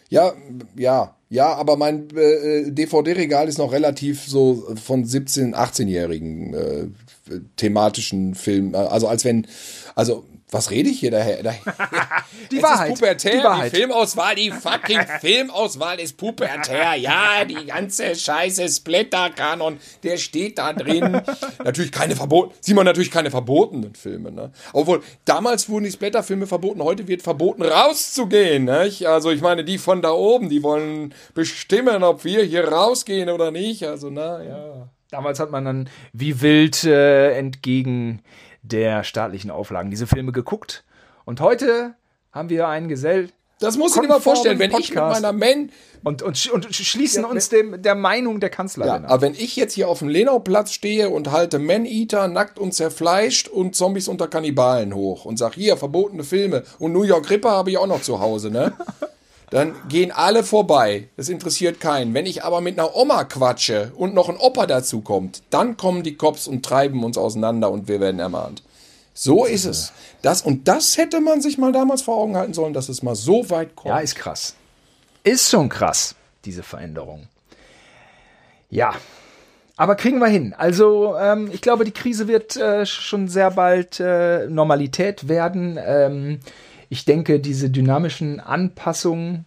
Ja, ja, ja, aber mein äh, D V D-Regal ist noch relativ so von siebzehn-, achtzehnjährigen äh, thematischen Filmen. Also als wenn, also was rede ich hier daher? die, es Wahrheit, ist pubertär, die Wahrheit. Die Filmauswahl, die fucking Filmauswahl ist pubertär. Ja, die ganze scheiße Splatter-Kanon, der steht da drin. Natürlich keine verbotenen, sieht man natürlich keine verbotenen Filme. Ne? Obwohl, damals wurden die Splatter-Filme verboten, heute wird verboten, rauszugehen. Nicht? Also ich meine, die von da oben, die wollen bestimmen, ob wir hier rausgehen oder nicht. Also na ja. Damals hat man dann wie wild äh, entgegen der staatlichen Auflagen diese Filme geguckt. Und heute haben wir einen Gesell. Das musst du dir mal vorstellen, wenn Podcast ich mit meiner Men... Und, und, und schließen ja, uns dem, der Meinung der Kanzlerin ja, an. Aber wenn ich jetzt hier auf dem Lenauplatz stehe und halte Man-Eater nackt und zerfleischt und Zombies unter Kannibalen hoch und sag, hier, verbotene Filme und New York Ripper habe ich auch noch zu Hause, ne? Dann gehen alle vorbei. Das interessiert keinen. Wenn ich aber mit einer Oma quatsche und noch ein Opa dazu kommt, dann kommen die Cops und treiben uns auseinander und wir werden ermahnt. So ist es. Das, und das hätte man sich mal damals vor Augen halten sollen, dass es mal so weit kommt. Ja, ist krass. Ist schon krass, diese Veränderung. Ja, aber kriegen wir hin. Also ähm, ich glaube, die Krise wird äh, schon sehr bald äh, Normalität werden. Ähm, ich denke, diese dynamischen Anpassungen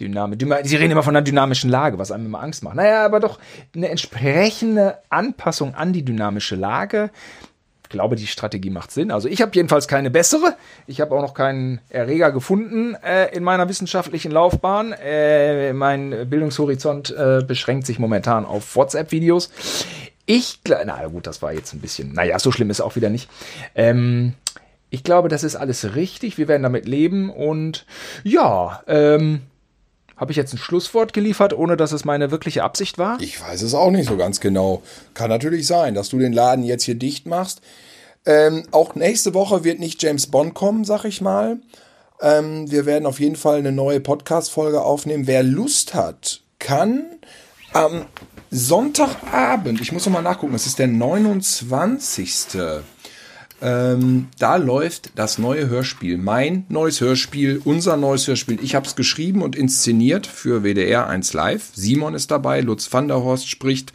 Dynamik. Sie reden immer von einer dynamischen Lage, was einem immer Angst macht. Naja, aber doch eine entsprechende Anpassung an die dynamische Lage. Ich glaube, die Strategie macht Sinn. Also ich habe jedenfalls keine bessere. Ich habe auch noch keinen Erreger gefunden äh, in meiner wissenschaftlichen Laufbahn. Äh, mein Bildungshorizont äh, beschränkt sich momentan auf WhatsApp-Videos. Ich, na gut, das war jetzt ein bisschen, naja, so schlimm ist auch wieder nicht. Ähm, ich glaube, das ist alles richtig. Wir werden damit leben und ja, ähm, habe ich jetzt ein Schlusswort geliefert, ohne dass es meine wirkliche Absicht war? Ich weiß es auch nicht so ganz genau. Kann natürlich sein, dass du den Laden jetzt hier dicht machst. Ähm, auch nächste Woche wird nicht James Bond kommen, sag ich mal. Ähm, wir werden auf jeden Fall eine neue Podcast-Folge aufnehmen. Wer Lust hat, kann am Sonntagabend, ich muss nochmal nachgucken, es ist der neunundzwanzigste Ähm, da läuft das neue Hörspiel, mein neues Hörspiel, unser neues Hörspiel. Ich habe es geschrieben und inszeniert für W D R eins Live. Simon ist dabei, Lutz van der Horst spricht.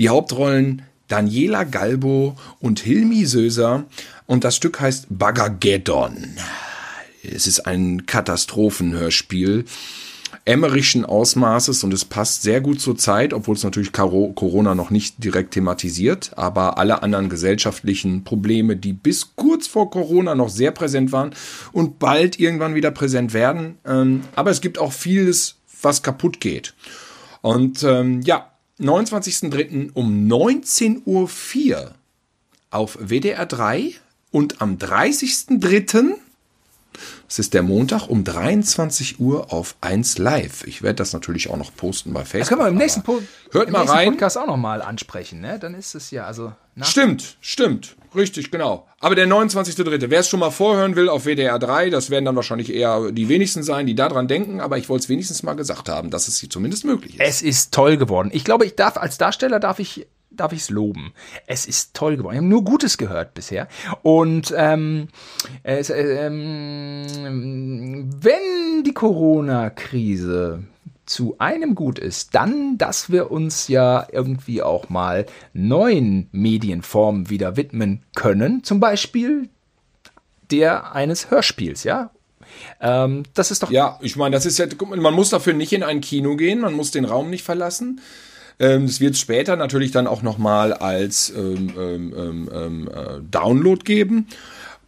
Die Hauptrollen Daniela Galbo und Hilmi Söser. Und das Stück heißt Bagageddon. Es ist ein Katastrophenhörspiel emmerischen Ausmaßes und es passt sehr gut zur Zeit, obwohl es natürlich Corona noch nicht direkt thematisiert, aber alle anderen gesellschaftlichen Probleme, die bis kurz vor Corona noch sehr präsent waren und bald irgendwann wieder präsent werden. Aber es gibt auch vieles, was kaputt geht. Und ähm, ja, neunundzwanzigsten dritten um neunzehn Uhr vier auf W D R drei und am dreißigsten dritten es ist der Montag um dreiundzwanzig Uhr auf eins Live. Ich werde das natürlich auch noch posten bei Facebook. Das können wir im nächsten, po- hört im mal nächsten rein. Podcast auch noch mal ansprechen, ne? Dann ist es ja also nach- Stimmt, stimmt. Richtig, genau. Aber der neunundzwanzigste dritte Wer es schon mal vorhören will auf W D R drei, das werden dann wahrscheinlich eher die wenigsten sein, die daran denken. Aber ich wollte es wenigstens mal gesagt haben, dass es hier zumindest möglich ist. Es ist toll geworden. Ich glaube, ich darf als Darsteller darf ich darf ich es loben. Es ist toll geworden. Ich habe nur Gutes gehört bisher. Und ähm, es, äh, ähm, wenn die Corona-Krise zu einem gut ist, dann, dass wir uns ja irgendwie auch mal neuen Medienformen wieder widmen können. Zum Beispiel der eines Hörspiels, ja. Ähm, das ist doch... Ja, ich meine, das ist ja... Man muss dafür nicht in ein Kino gehen, man muss den Raum nicht verlassen. Es wird später natürlich dann auch nochmal als ähm, ähm, ähm, äh, Download geben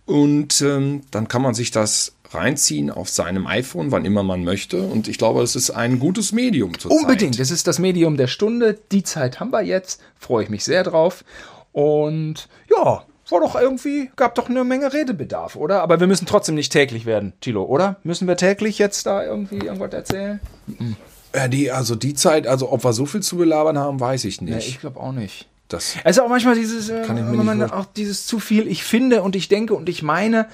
und ähm, dann kann man sich das reinziehen auf seinem iPhone, wann immer man möchte und ich glaube, es ist ein gutes Medium zurzeit. Unbedingt, es ist das Medium der Stunde, die Zeit haben wir jetzt, freue ich mich sehr drauf und ja, war doch irgendwie, gab doch eine Menge Redebedarf, oder? Aber wir müssen trotzdem nicht täglich werden, Thilo, oder? Müssen wir täglich jetzt da irgendwie irgendwas erzählen? Mhm. Ja, die, also die Zeit, also ob wir so viel zu belabern haben, weiß ich nicht. Ja, ich glaube auch nicht. Das also auch manchmal dieses, äh, man auch dieses zu viel, ich finde und ich denke und ich meine,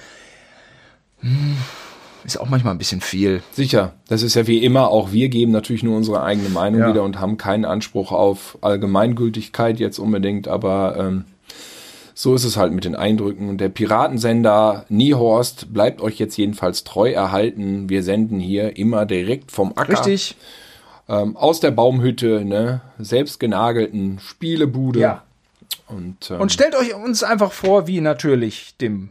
ist auch manchmal ein bisschen viel. Sicher, das ist ja wie immer, auch wir geben natürlich nur unsere eigene Meinung ja. wieder und haben keinen Anspruch auf Allgemeingültigkeit jetzt unbedingt, aber ähm, so ist es halt mit den Eindrücken. Und der Piratensender Niehorst bleibt euch jetzt jedenfalls treu erhalten. Wir senden hier immer direkt vom Acker. Richtig. Ähm, aus der Baumhütte, ne, selbst genagelten Spielebude. Ja. Und, ähm, und stellt euch uns einfach vor, wie natürlich dem,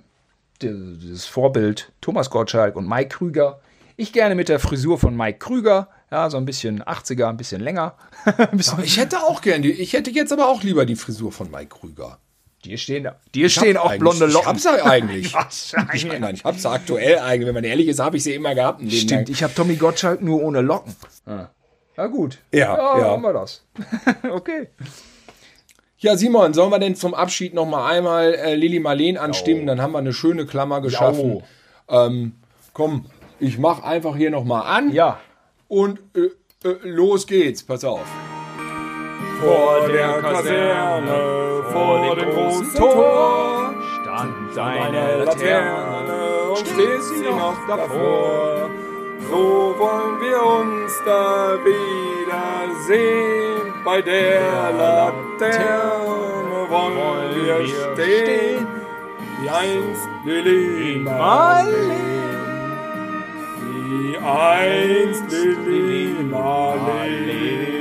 dem das Vorbild Thomas Gottschalk und Mike Krüger. Ich gerne mit der Frisur von Mike Krüger. Ja, so ein bisschen achtziger, ein bisschen länger. ein bisschen ich hätte auch gerne, ich hätte jetzt aber auch lieber die Frisur von Mike Krüger. Dir stehen, dir stehen auch blonde Locken. Ich hab's ja eigentlich. ich, nein, ich hab's ja aktuell eigentlich. Wenn man ehrlich ist, habe ich sie immer gehabt. Stimmt, ich habe Tommy Gottschalk nur ohne Locken. Ah. Na gut, ja, ja, ja, haben wir das. Okay. Ja, Simon, sollen wir denn zum Abschied noch mal einmal äh, Lili Marleen anstimmen? Oh. Dann haben wir eine schöne Klammer geschaffen. Ja. Ähm, komm, ich mach einfach hier noch mal an. Ja. Und äh, äh, los geht's, pass auf. Vor der Kaserne, vor dem großen Tor, stand eine Laterne und steht sie noch davor. So wollen wir uns da wiedersehen, bei der Laterne wollen wir stehen, wie einst Lili Marleen, wie einst Lili Marleen.